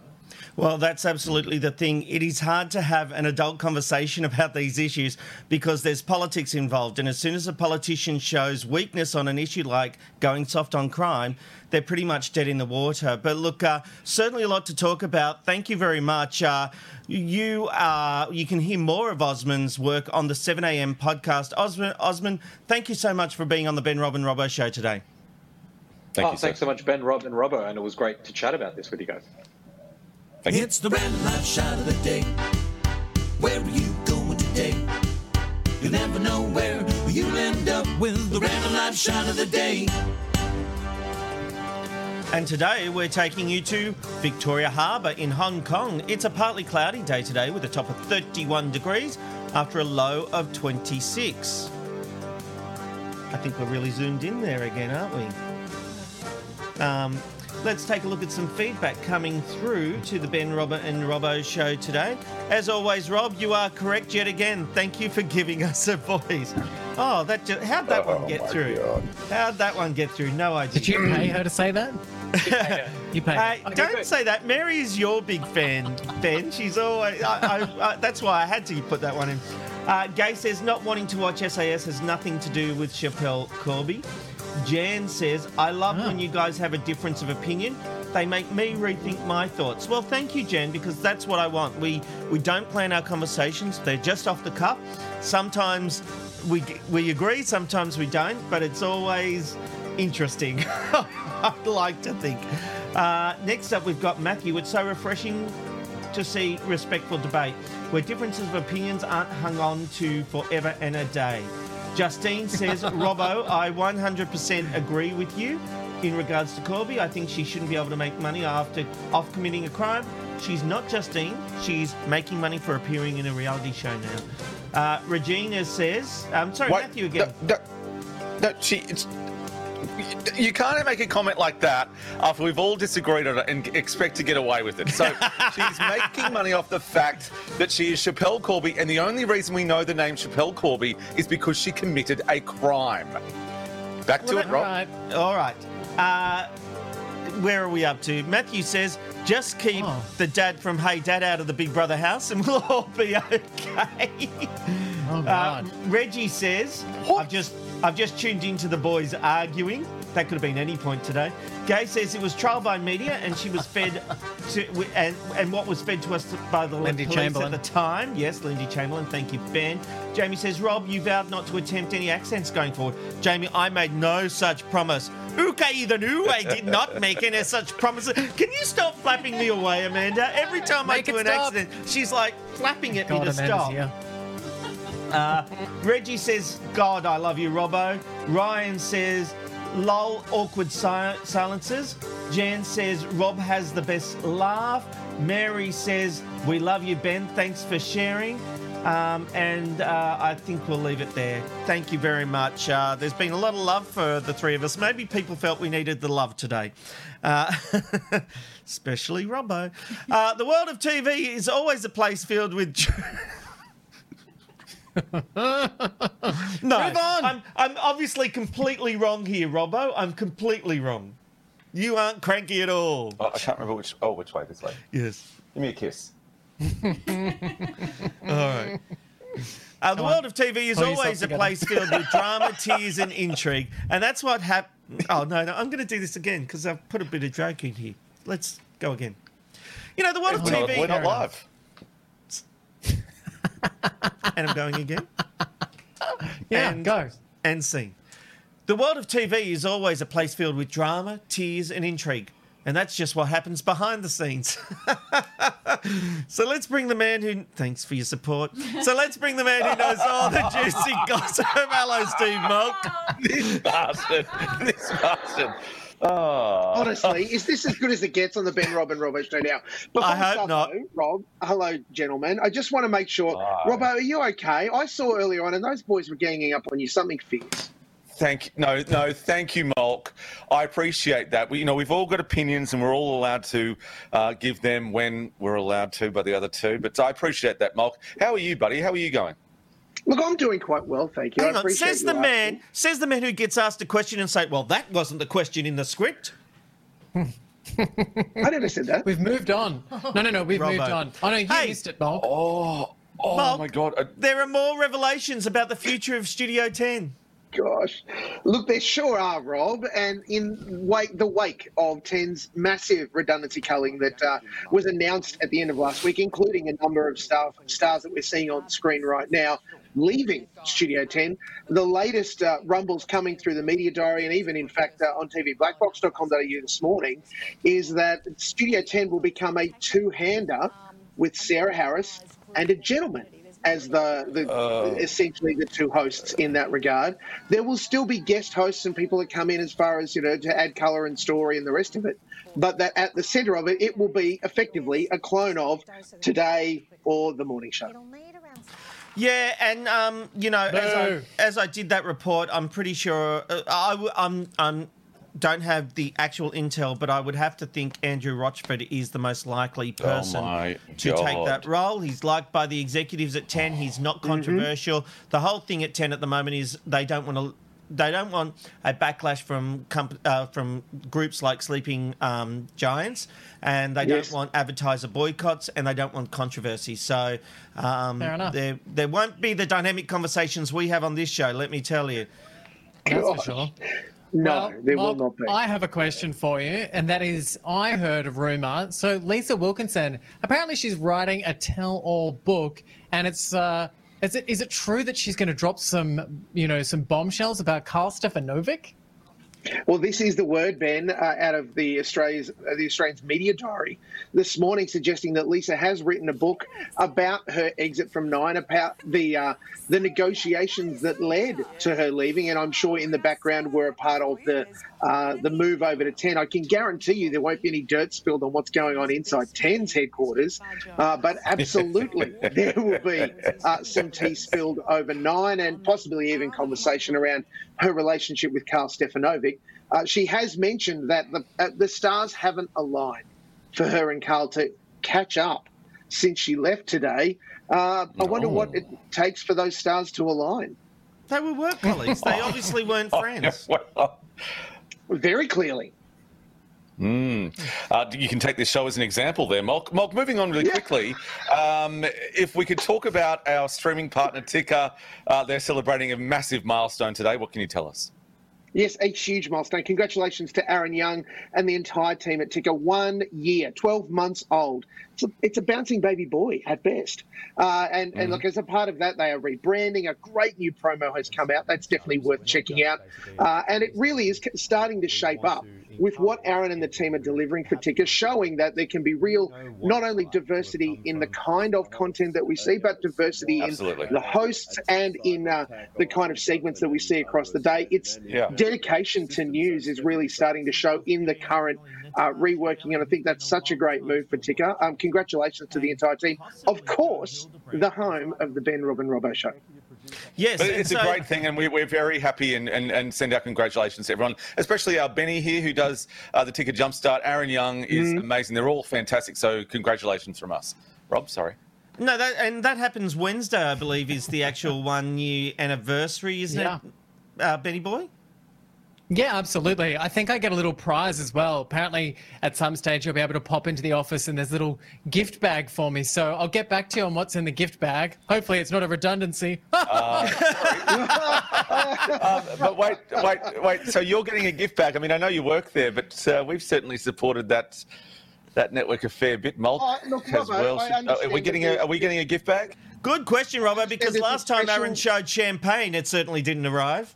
Well, that's absolutely the thing. It is hard to have an adult conversation about these issues because there's politics involved. And as soon as a politician shows weakness on an issue like going soft on crime, they're pretty much dead in the water. But look, uh, certainly a lot to talk about. Thank you very much. Uh, you uh, you can hear more of Osman's work on the seven a.m. podcast. Osman, Osman, thank you so much for being on the Ben, Rob and Robbo show today. Thank oh, you, thanks sir. so much, Ben, Rob and Robbo. And it was great to chat about this with you guys. It's the red light shot of the day. Where are you going today? You never know where you'll end up with the red light shot of the day. And today we're taking you to Victoria Harbour in Hong Kong. It's a partly cloudy day today with a top of thirty-one degrees after a low of twenty-six. I think we're really zoomed in there again, aren't we? Um... Let's take a look at some feedback coming through to the Ben, Robbo and Robbo show today. As always, Rob, you are correct yet again. Thank you for giving us a voice. Oh, that just, how'd that oh, one get through? God. How'd that one get through? No idea. Did you pay her to say that? You pay her. Uh, okay, don't good. say that. Mary is your big fan, Ben. She's always... I, I, I, that's why I had to put that one in. Uh, Gay says, not wanting to watch S A S has nothing to do with Schapelle Corby. Jan says, I love oh. when you guys have a difference of opinion. They make me rethink my thoughts. Well, thank you, Jan, because that's what I want. We we don't plan our conversations. They're just off the cuff. Sometimes we we agree, sometimes we don't, but it's always interesting. I'd like to think. Uh, next up, we've got Matthew. It's so refreshing to see respectful debate where differences of opinions aren't hung on to forever and a day. Justine says, Robbo, I one hundred percent agree with you in regards to Corby. I think she shouldn't be able to make money after off committing a crime. She's not Justine. She's making money for appearing in a reality show now. Uh, Regina says, I'm sorry, Wait, Matthew again. No, no, no she... It's... You can't make a comment like that after we've all disagreed on it and expect to get away with it. So she's making money off the fact that she is Schapelle Corby, and the only reason we know the name Schapelle Corby is because she committed a crime. Back to well, it, Rob. Right. All right. Uh, where are we up to? Matthew says, just keep oh. the dad from Hey Dad out of the Big Brother house and we'll all be okay. Oh, God. Uh, Reggie says, what? I've just... I've just tuned into the boys arguing. That could have been any point today. Gay says it was trial by media, and she was fed to and and what was fed to us by the Lindy Chamberlain at the time. Yes, Lindy Chamberlain. Thank you, Ben. Jamie says, Rob, you vowed not to attempt any accents going forward. Jamie, I made no such promise. Okay, then I did not make any such promises. Can you stop flapping me away, Amanda? Every time make I do an stop. accent, she's like flapping at God, me to Amanda's stop. Here. Uh, Reggie says, God, I love you, Robbo. Ryan says, lol, awkward si- silences. Jan says, Rob has the best laugh. Mary says, we love you, Ben. Thanks for sharing. Um, and uh, I think we'll leave it there. Thank you very much. Uh, there's been a lot of love for the three of us. Maybe people felt we needed the love today. Uh, especially Robbo. Uh, the world of T V is always a place filled with... no, I'm, I'm obviously completely wrong here, Robbo. I'm completely wrong. You aren't cranky at all. Oh, I can't remember which. Oh, which way this way? Yes. Give me a kiss. all right. Uh, the world of T V is always a place filled with drama, tears, and intrigue, and that's what happened. Oh no, no, I'm going to do this again because I've put a bit of joke in here. Let's go again. You know, the world we're of T V. Not, we're not live. And I'm going again. Yeah, and, go. And sing. The world of T V is always a place filled with drama, tears, and intrigue. And that's just what happens behind the scenes. So let's bring the man who... Thanks for your support. So let's bring the man who knows all the juicy gossip. Hello, Steve Molk. This bastard. This bastard. Oh. Honestly, is this as good as it gets on the Ben, Rob and Robbo show now? Before I hope not. Though, Rob, hello, gentlemen. I just want to make sure. Oh. Robbo, are you okay? I saw earlier on, and those boys were ganging up on you. Something fierce. Thank no, no, thank you, Molk. I appreciate that. We, you know, we've all got opinions, and we're all allowed to uh, give them when we're allowed to by the other two. But I appreciate that, Molk. How are you, buddy? How are you going? Look, I'm doing quite well, thank you. Hang I on, says the man, says the man who gets asked a question and say, "Well, that wasn't the question in the script." I never said that. We've moved on. No, no, no, we've Robbo. moved on. I oh, know you hey. missed it, Molk. Oh, oh Molk, my God! I... There are more revelations about the future of Studio ten. Gosh. Look, there sure are, Rob, and in wake, the wake of ten's massive redundancy culling that uh, was announced at the end of last week, including a number of staff, stars that we're seeing on screen right now leaving Studio ten, the latest uh, rumbles coming through the media diary and even, in fact, uh, on T V blackbox dot com dot a u this morning is that Studio ten will become a two-hander with Sarah Harris and a gentleman as the, the uh, essentially the two hosts in that regard. There will still be guest hosts and people that come in as far as, you know, to add colour and story and the rest of it, but that at the centre of it, it will be effectively a clone of Today or The Morning Show. Yeah, and, um, you know, no. as, I, as I did that report, I'm pretty sure... Uh, I I'm, I'm, don't have the actual intel, but I would have to think Andrew Rochford is the most likely person oh to God. take that role. He's liked by the executives at ten. He's not controversial. Mm-hmm. The whole thing at ten at the moment is they don't want to... They don't want a backlash from comp- uh, from groups like Sleeping um, Giants, and they yes. don't want advertiser boycotts, and they don't want controversy. So um, Fair enough. there there won't be the dynamic conversations we have on this show, let me tell you. That's Gosh. for sure. No, well, there Molk, will not be. I have a question for you, and that is, I heard of rumour. So Lisa Wilkinson, apparently she's writing a tell-all book, and it's... Uh, Is it, is it true that she's going to drop some, you know, some bombshells about Carl Stefanovic? Well, this is the word, Ben, uh, out of the Australia's uh, the Australian's media diary this morning, suggesting that Lisa has written a book about her exit from Nine, about the uh, the negotiations that led to her leaving, and I'm sure in the background were a part of the uh, the move over to ten. I can guarantee you there won't be any dirt spilled on what's going on inside ten's headquarters, uh, but absolutely there will be uh, some tea spilled over Nine, and possibly even conversation around her relationship with Carl Stefanovic. Uh, she has mentioned that the, uh, the stars haven't aligned for her and Carl to catch up since she left Today. Uh, no. I wonder what it takes for those stars to align. They were work colleagues. They obviously weren't friends. Very clearly. Mm. Uh, you can take this show as an example there, Molk. Molk, moving on really yeah. quickly, um, if we could talk about our streaming partner, Ticker. Uh, they're celebrating a massive milestone today. What can you tell us? Yes, a huge milestone. Congratulations to Aaron Young and the entire team at Ticker. One year, twelve months old. It's a, it's a bouncing baby boy at best. Uh, and, mm-hmm. and look, as a part of that, they are rebranding. A great new promo has come out. That's definitely worth checking out. Uh, and it really is starting to shape up with what Aaron and the team are delivering for Ticker, showing that there can be real, not only diversity in the kind of content that we see, but diversity Absolutely. in the hosts and in uh, the kind of segments that we see across the day. It's yeah. dedication to news is really starting to show in the current uh, reworking, and I think that's such a great move for Ticker. Um, congratulations to the entire team. Of course, the home of the Ben, Rob and Robbo show. Yes, but it's so, a great thing, and we, we're very happy and, and, and send our congratulations to everyone, especially our Benny here who does uh, the Ticker Jumpstart. Aaron Young is mm. amazing. They're all fantastic, so congratulations from us. Rob, sorry. No, that, and that happens Wednesday, I believe, is the actual one-year anniversary, isn't yeah. it, uh, Benny boy? Yeah, absolutely. I think I get a little prize as well. Apparently, at some stage, you'll be able to pop into the office and there's a little gift bag for me. So I'll get back to you on what's in the gift bag. Hopefully, it's not a redundancy. uh, sorry. um, but wait, wait, wait. So you're getting a gift bag. I mean, I know you work there, but uh, we've certainly supported that that network a fair bit, Molk, uh, look, as well. Uh, are we getting a, are we getting a gift bag? Good question, Robbo, because last time Aaron showed champagne, it certainly didn't arrive.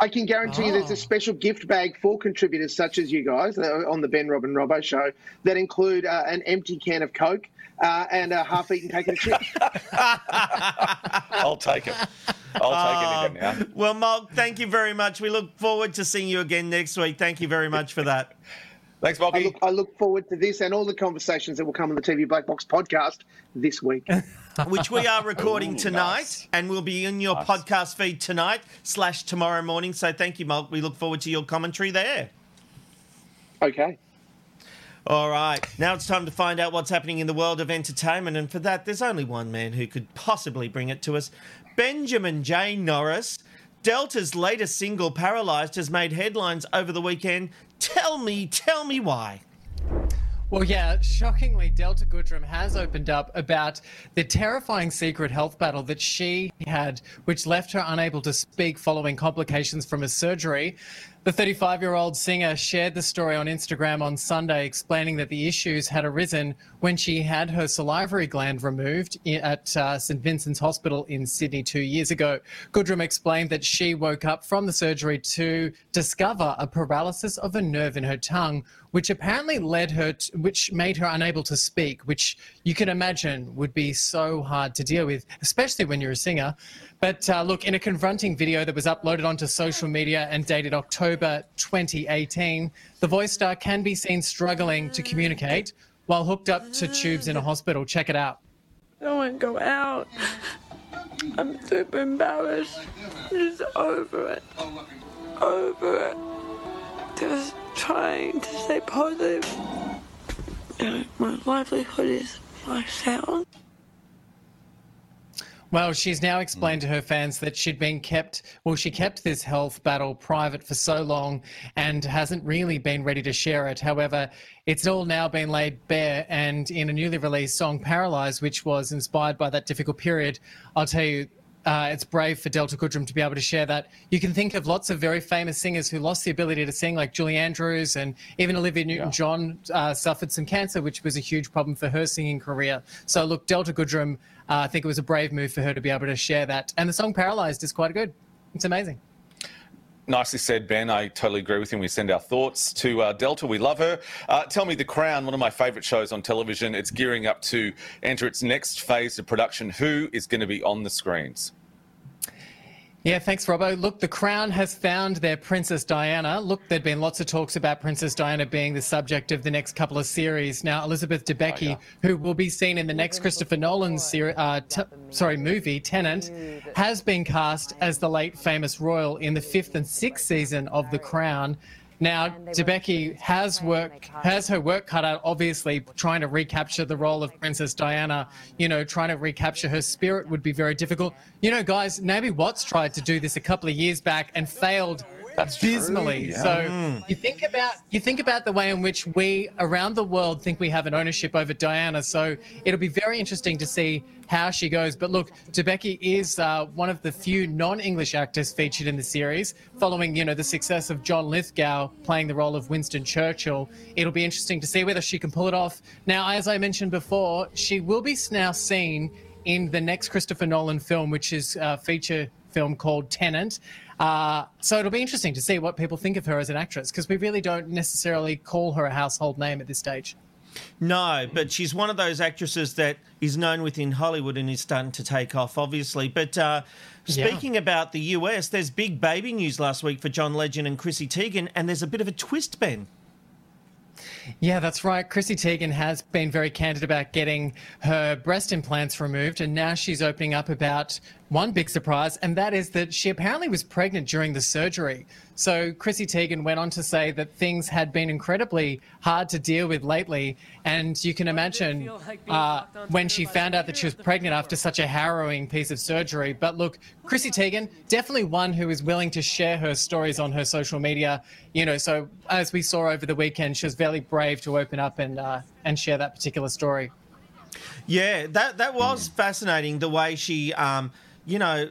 I can guarantee oh. you there's a special gift bag for contributors such as you guys on the Ben, Rob and Robbo show that include uh, an empty can of Coke uh, and a half-eaten cake and chips. I'll take it. I'll take um, it again now. Well, Molk, thank you very much. We look forward to seeing you again next week. Thank you very much for that. Thanks, Molky. I look, I look forward to this and all the conversations that will come on the T V Black Box podcast this week. Which we are recording Ooh, tonight nice. and will be in your nice. podcast feed tonight slash tomorrow morning. So thank you, Molk. We look forward to your commentary there. Okay. All right. Now it's time to find out what's happening in the world of entertainment. And for that, there's only one man who could possibly bring it to us. Benjamin J. Norris. Delta's latest single, Paralyzed, has made headlines over the weekend. Tell me, tell me why. Well, yeah, shockingly, Delta Goodrem has opened up about the terrifying secret health battle that she had, which left her unable to speak following complications from a surgery. The thirty-five-year-old singer shared the story on Instagram on Sunday, explaining that the issues had arisen when she had her salivary gland removed at uh, Saint Vincent's Hospital in Sydney two years ago. Goodrem explained that she woke up from the surgery to discover a paralysis of a nerve in her tongue, which apparently led her, to, which made her unable to speak, which you can imagine would be so hard to deal with, especially when you're a singer. But uh, look, in a confronting video that was uploaded onto social media and dated October twenty eighteen, the voice star can be seen struggling to communicate while hooked up to tubes in a hospital. Check it out. I don't want to go out. I'm super embarrassed. I'm just over it. Over it. Just trying to stay positive. You know, my livelihood is my sound. Well, she's now explained to her fans that she'd been kept, well, she kept this health battle private for so long and hasn't really been ready to share it. However, it's all now been laid bare, and in a newly released song, Paralyzed, which was inspired by that difficult period, I'll tell you, Uh, it's brave for Delta Goodrem to be able to share that. You can think of lots of very famous singers who lost the ability to sing, like Julie Andrews, and even Olivia Newton-John yeah. uh, suffered some cancer, which was a huge problem for her singing career. So look, Delta Goodrem, uh, I think it was a brave move for her to be able to share that. And the song Paralyzed is quite good. It's amazing. Nicely said, Ben. I totally agree with him. We send our thoughts to uh, Delta. We love her. Uh, tell me, The Crown, one of my favourite shows on television. It's gearing up to enter its next phase of production. Who is going to be on the screens? Yeah, thanks, Robbo. Look, The Crown has found their Princess Diana. Look, there'd been lots of talks about Princess Diana being the subject of the next couple of series. Now, Elizabeth Debicki, oh, yeah. who will be seen in the next Christopher Nolan seri- uh, t- sorry, movie, Tenet, has been cast as the late famous royal in the fifth and sixth season of The Crown. Now, Debicki has work, has her work cut out, obviously, trying to recapture the role of Princess Diana. You know, trying to recapture her spirit would be very difficult. You know, guys, Naomi Watts tried to do this a couple of years back and failed That's dismally. True, yeah. So mm. you think about you think about the way in which we around the world think we have an ownership over Diana. So it'll be very interesting to see how she goes. But look, Debicki is uh, one of the few non-English actors featured in the series, following, you know, the success of John Lithgow playing the role of Winston Churchill. It'll be interesting to see whether she can pull it off. Now, as I mentioned before, she will be now seen in the next Christopher Nolan film, which is a feature film called Tenet. Uh, so it'll be interesting to see what people think of her as an actress, because we really don't necessarily call her a household name at this stage. No, but she's one of those actresses that is known within Hollywood and is starting to take off, obviously. But uh, speaking yeah. about the U S, there's big baby news last week for John Legend and Chrissy Teigen, and there's a bit of a twist, Ben. Yeah, that's right. Chrissy Teigen has been very candid about getting her breast implants removed, and now she's opening up about one big surprise, and that is that she apparently was pregnant during the surgery. So Chrissy Teigen went on to say that things had been incredibly hard to deal with lately, and you can imagine uh, when she found out that she was pregnant after such a harrowing piece of surgery. But look, Chrissy Teigen, definitely one who is willing to share her stories on her social media. You know, so as we saw over the weekend, she was very brave to open up and uh, and share that particular story. Yeah, that, that was fascinating, the way she... Um, you know,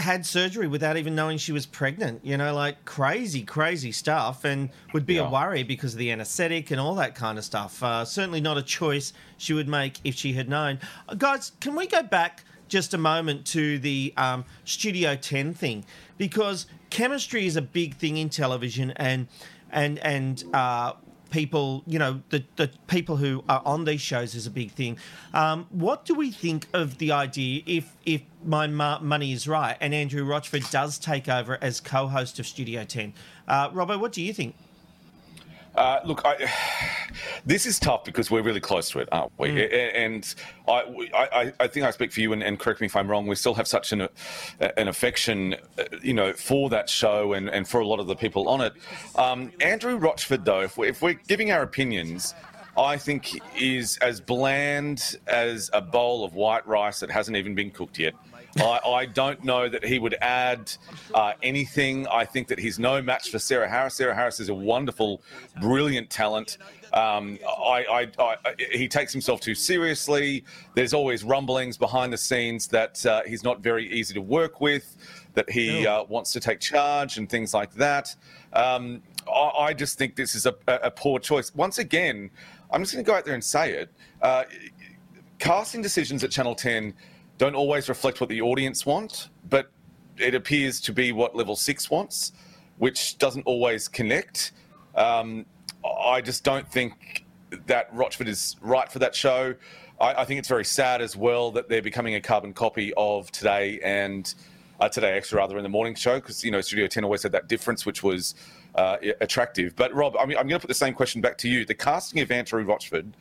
had surgery without even knowing she was pregnant, you know, like crazy, crazy stuff, and would be yeah. a worry because of the anaesthetic and all that kind of stuff. Uh, certainly not a choice she would make if she had known. Uh, guys, can we go back just a moment to the um, Studio ten thing? Because chemistry is a big thing in television, and and and uh, people, you know, the the people who are on these shows is a big thing. Um, what do we think of the idea, if if my ma- money is right, and Andrew Rochford does take over as co-host of Studio ten? Uh, Robbo, what do you think? Uh, look, I, this is tough because we're really close to it, aren't we? Mm. And I, I, I think I speak for you, and, and correct me if I'm wrong, we still have such an an affection, you know, for that show and, and for a lot of the people on it. Um, Andrew Rochford, though, if we're, if we're giving our opinions, I think is as bland as a bowl of white rice that hasn't even been cooked yet. I, I don't know that he would add uh, anything. I think that he's no match for Sarah Harris. Sarah Harris is a wonderful, brilliant talent. Um, I, I, I, he takes himself too seriously. There's always rumblings behind the scenes that uh, he's not very easy to work with, that he uh, wants to take charge and things like that. Um, I, I just think this is a, a poor choice. Once again, I'm just going to go out there and say it. Uh, casting decisions at Channel ten don't always reflect what the audience want, but it appears to be what Level six wants, which doesn't always connect. Um, I just don't think that Rochford is right for that show. I, I think it's very sad as well that they're becoming a carbon copy of Today and uh, Today Extra, rather, in the morning show, because, you know, Studio ten always had that difference, which was uh, attractive. But, Rob, I mean, I'm going to put the same question back to you. The casting of Andrew Rochford,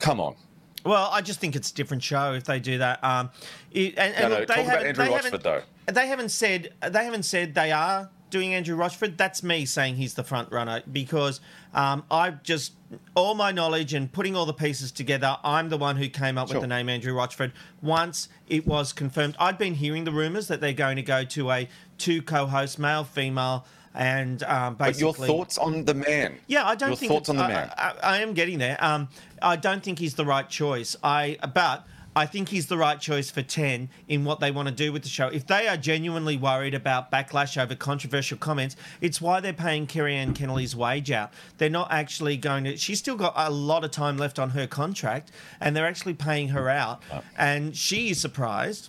come on. Well, I just think it's a different show if they do that. Um, it, and, and no, no, look, they talk about Andrew they Rochford, though. They haven't said they haven't said they are doing Andrew Rochford. That's me saying he's the front runner, because um, I've just, all my knowledge and putting all the pieces together, I'm the one who came up sure. with the name Andrew Rochford. Once it was confirmed, I'd been hearing the rumours that they're going to go to a two co-host, male, female. And um, basically, but your thoughts on the man? Yeah, I don't your think thoughts on the man. I, I, I am getting there. Um, I don't think he's the right choice. I but I think he's the right choice for ten in what they want to do with the show. If they are genuinely worried about backlash over controversial comments, it's why they're paying Kerri-Anne Kennelly's wage out. They're not actually going to... She's still got a lot of time left on her contract, and they're actually paying her out. Oh. And she is surprised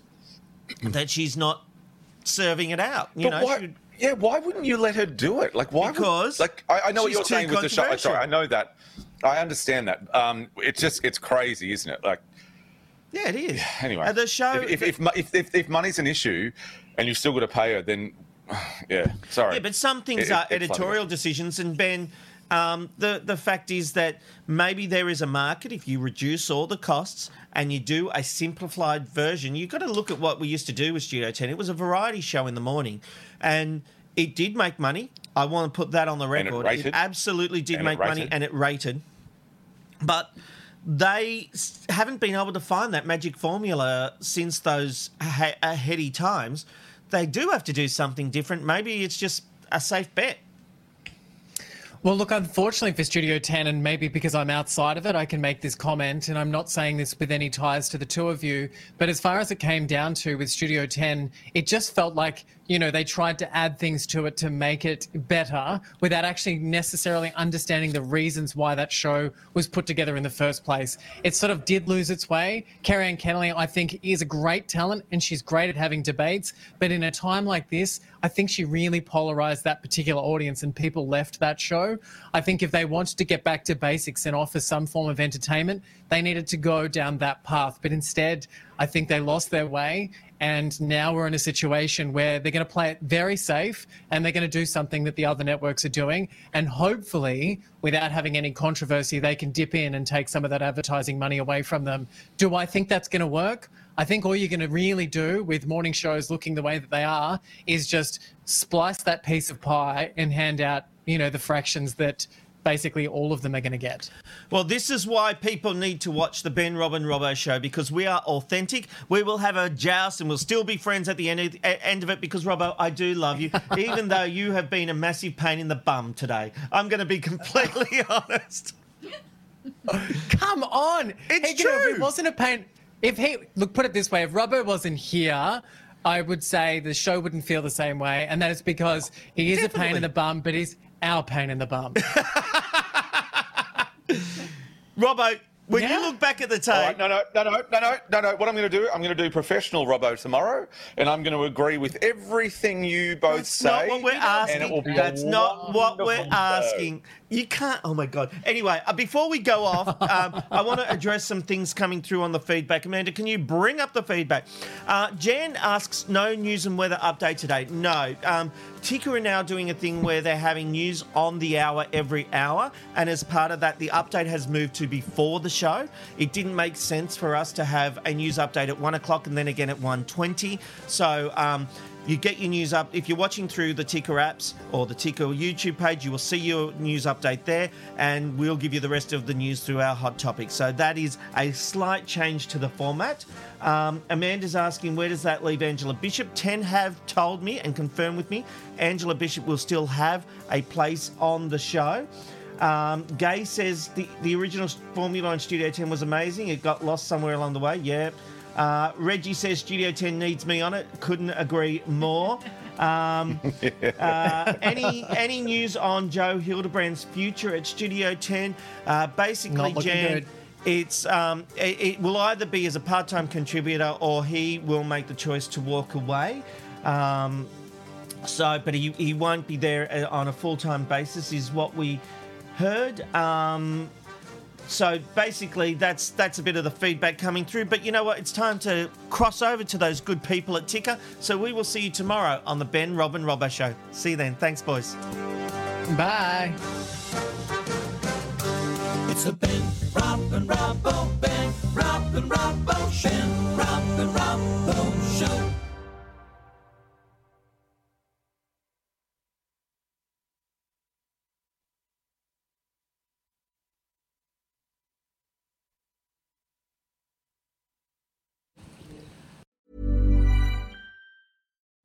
that she's not serving it out. You but know. Why- she, Yeah, why wouldn't you let her do it? Like, why? Because would, like, I, I know what you're saying with the show. Sorry, I know that. I understand that. Um, it's just, it's crazy, isn't it? Like, yeah, it is. Anyway, and the show. If if, if if if if money's an issue, and you've still got to pay her, then yeah, sorry. Yeah, but some things it, are it, editorial decisions, and Ben. Um, the, the fact is that maybe there is a market if you reduce all the costs and you do a simplified version. You've got to look at what we used to do with Studio ten. It was a variety show in the morning, and it did make money. I want to put that on the record. It, it absolutely did and make money, and it rated. But they haven't been able to find that magic formula since those he- heady times. They do have to do something different. Maybe it's just a safe bet. Well, look, unfortunately for Studio ten, and maybe because I'm outside of it, I can make this comment, and I'm not saying this with any ties to the two of you, but as far as it came down to with Studio ten, it just felt like, you know, they tried to add things to it to make it better without actually necessarily understanding the reasons why that show was put together in the first place. It sort of did lose its way. Kerri-Anne Kennelly, I think, is a great talent, and she's great at having debates, but in a time like this, I think she really polarised that particular audience, and people left that show. I think if they wanted to get back to basics and offer some form of entertainment, they needed to go down that path. But instead, I think they lost their way, and now we're in a situation where they're going to play it very safe, and they're going to do something that the other networks are doing. And hopefully, without having any controversy, they can dip in and take some of that advertising money away from them. Do I think that's going to work? I think all you're going to really do with morning shows looking the way that they are is just splice that piece of pie and hand out, you know, the fractions that basically all of them are going to get. Well, this is why people need to watch the Ben, Rob and Robbo show, because we are authentic. We will have a joust, and we'll still be friends at the end of it, because, Robbo, I do love you, even though you have been a massive pain in the bum today. I'm going to be completely honest. Come on. It's hey, true. You know, if it wasn't a pain... If he... Look, put it this way. If Robbo wasn't here... I would say the show wouldn't feel the same way, and that is because he is Definitely. a pain in the bum, but he's our pain in the bum. Robbo, When yeah. you look back at the tape... Right, no, no, no, no, no, no, no, no. What I'm going to do, I'm going to do professional Robbo tomorrow, and I'm going to agree with everything you both That's say. That's not what we're asking. And it will be That's not what we're asking. Show. You can't... Oh, my God. Anyway, uh, before we go off, um, I want to address some things coming through on the feedback. Amanda, can you bring up the feedback? Uh, Jan asks, no news and weather update today. No. Um, Ticker are now doing a thing where they're having news on the hour every hour, and as part of that, the update has moved to before the show. It didn't make sense for us to have a news update at one o'clock and then again at one twenty. So um, you get your news up. If you're watching through the Ticker apps or the Ticker YouTube page, you will see your news update there, and we'll give you the rest of the news through our hot topics. So that is a slight change to the format. Um, Amanda's asking, where does that leave Angela Bishop? ten have told me and confirmed with me Angela Bishop will still have a place on the show. Um, Gay says the, the original formula on Studio ten was amazing. It got lost somewhere along the way. Yeah. Uh, Reggie says Studio ten needs me on it. Couldn't agree more. Um, uh, any any news on Joe Hildebrand's future at Studio ten? Uh, basically, Jan... Good. It's um, it, it will either be as a part-time contributor or he will make the choice to walk away. Um, so, but he, he won't be there on a full-time basis, is what we heard. Um, so basically, that's that's a bit of the feedback coming through. But you know what? It's time to cross over to those good people at Ticker. So we will see you tomorrow on the Ben, Rob and Robbo Show. See you then. Thanks, boys. Bye. It's the Ben, Rob and Robbo, Ben, Rob and Robbo Show, Ben, Rob and Robbo Show.